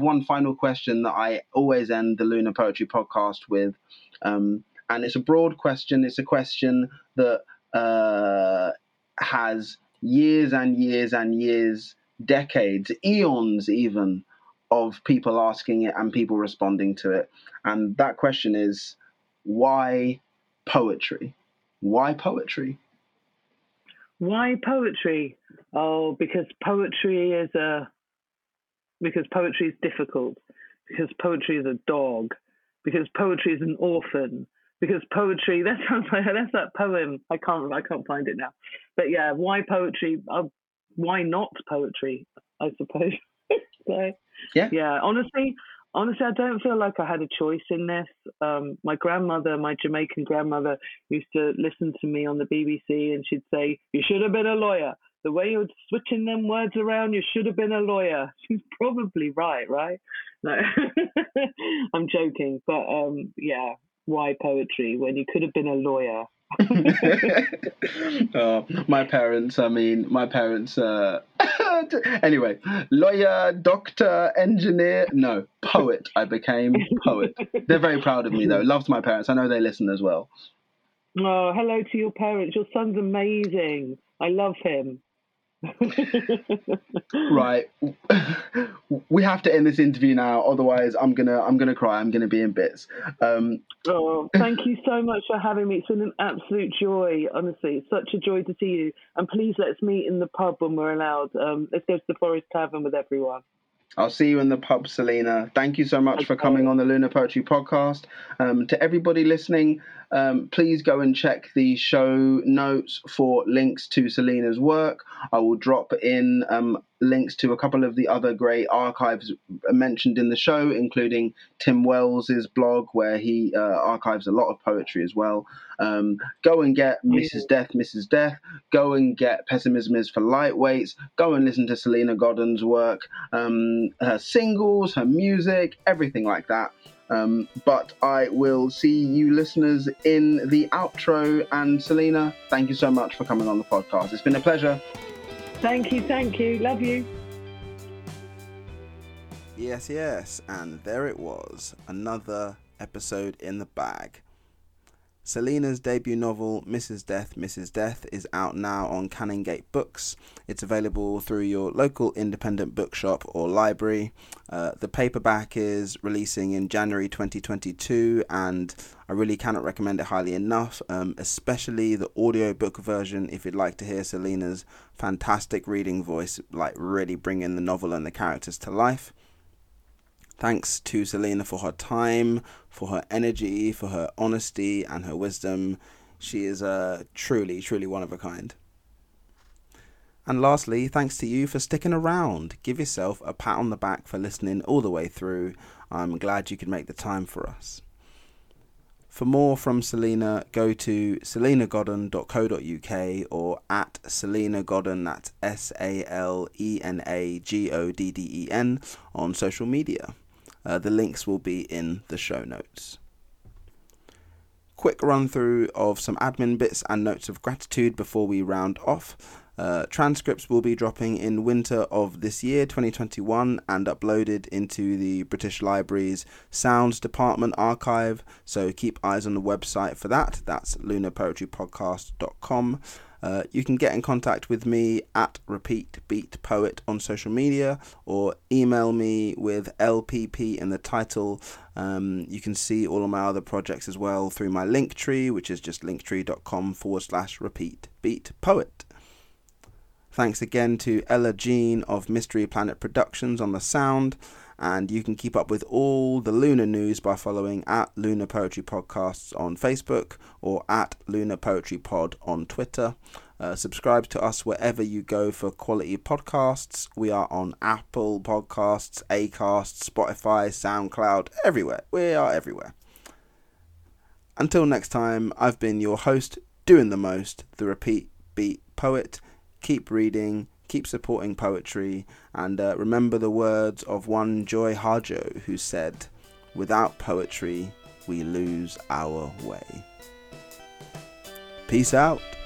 one final question that I always end the Lunar Poetry Podcast with, and it's a broad question. It's a question that has years and years and years, decades, eons even, of people asking it and people responding to it. And that question is, why poetry. Why poetry? Why poetry? Oh, because poetry is difficult, because poetry is a dog, because poetry is an orphan, because poetry, that sounds like, that's that poem. I can't find it now. But yeah, why poetry? Why not poetry, I suppose. So, yeah. Honestly, I don't feel like I had a choice in this. My Jamaican grandmother, used to listen to me on the BBC, and she'd say, "You should have been a lawyer. The way you're switching them words around, you should have been a lawyer." She's probably right? No, I'm joking. But yeah, why poetry when you could have been a lawyer? Oh, my parents anyway, lawyer, doctor, engineer, no, poet. I became poet. They're very proud of me though. Loved my parents. I know they listen as well. Oh, hello to your parents. Your son's amazing. I love him. Right, we have to end this interview now, otherwise I'm gonna cry, I'm gonna be in bits. Oh, thank you so much for having me. It's been an absolute joy, honestly. It's such a joy to see you, and please let's meet in the pub when we're allowed. Let's go to the Forest Tavern with everyone. I'll see you in the pub, Salena. Thank you so much for coming on the Lunar Poetry Podcast. To everybody listening, please go and check the show notes for links to Selena's work. I will drop in links to a couple of the other great archives mentioned in the show, including Tim Wells' blog, where he archives a lot of poetry as well. Go and get Mrs. Death. Go and get Pessimism Is for Lightweights. Go and listen to Salena Godden's work, her singles, her music, everything like that. But I will see you listeners in the outro. And Salena, thank you so much for coming on the podcast. It's been a pleasure. Thank you. Love you. Yes. And there it was. Another episode in the bag. Selena's debut novel, Mrs. Death, is out now on Canongate Books. It's available through your local independent bookshop or library. The paperback is releasing in January 2022, and I really cannot recommend it highly enough, especially the audiobook version if you'd like to hear Selena's fantastic reading voice, like really bringing the novel and the characters to life. Thanks to Salena for her time, for her energy, for her honesty and her wisdom. She is truly, truly one of a kind. And lastly, thanks to you for sticking around. Give yourself a pat on the back for listening all the way through. I'm glad you could make the time for us. For more from Salena, go to selenagodden.co.uk or at Salena Godden, that's SalenaGodden, on social media. The links will be in the show notes. Quick run through of some admin bits and notes of gratitude before we round off. Transcripts will be dropping in winter of this year, 2021, and uploaded into the British Library's Sounds Department archive, so keep eyes on the website for that. That's lunarpoetrypodcast.com. You can get in contact with me at Repeat Beat Poet on social media, or email me with LPP in the title. You can see all of my other projects as well through my Linktree, which is just linktree.com/repeatbeatpoet. Thanks again to Ella Jean of Mystery Planet Productions on the sound. And you can keep up with all the lunar news by following at Lunar Poetry Podcasts on Facebook or at Lunar Poetry Pod on Twitter. Subscribe to us wherever you go for quality podcasts. We are on Apple Podcasts, Acast, Spotify, SoundCloud, everywhere. We are everywhere. Until next time, I've been your host, doing the most, the Repeat Beat Poet. Keep reading, keep supporting poetry, and remember the words of one Joy Harjo, who said, "Without poetry, we lose our way." Peace out.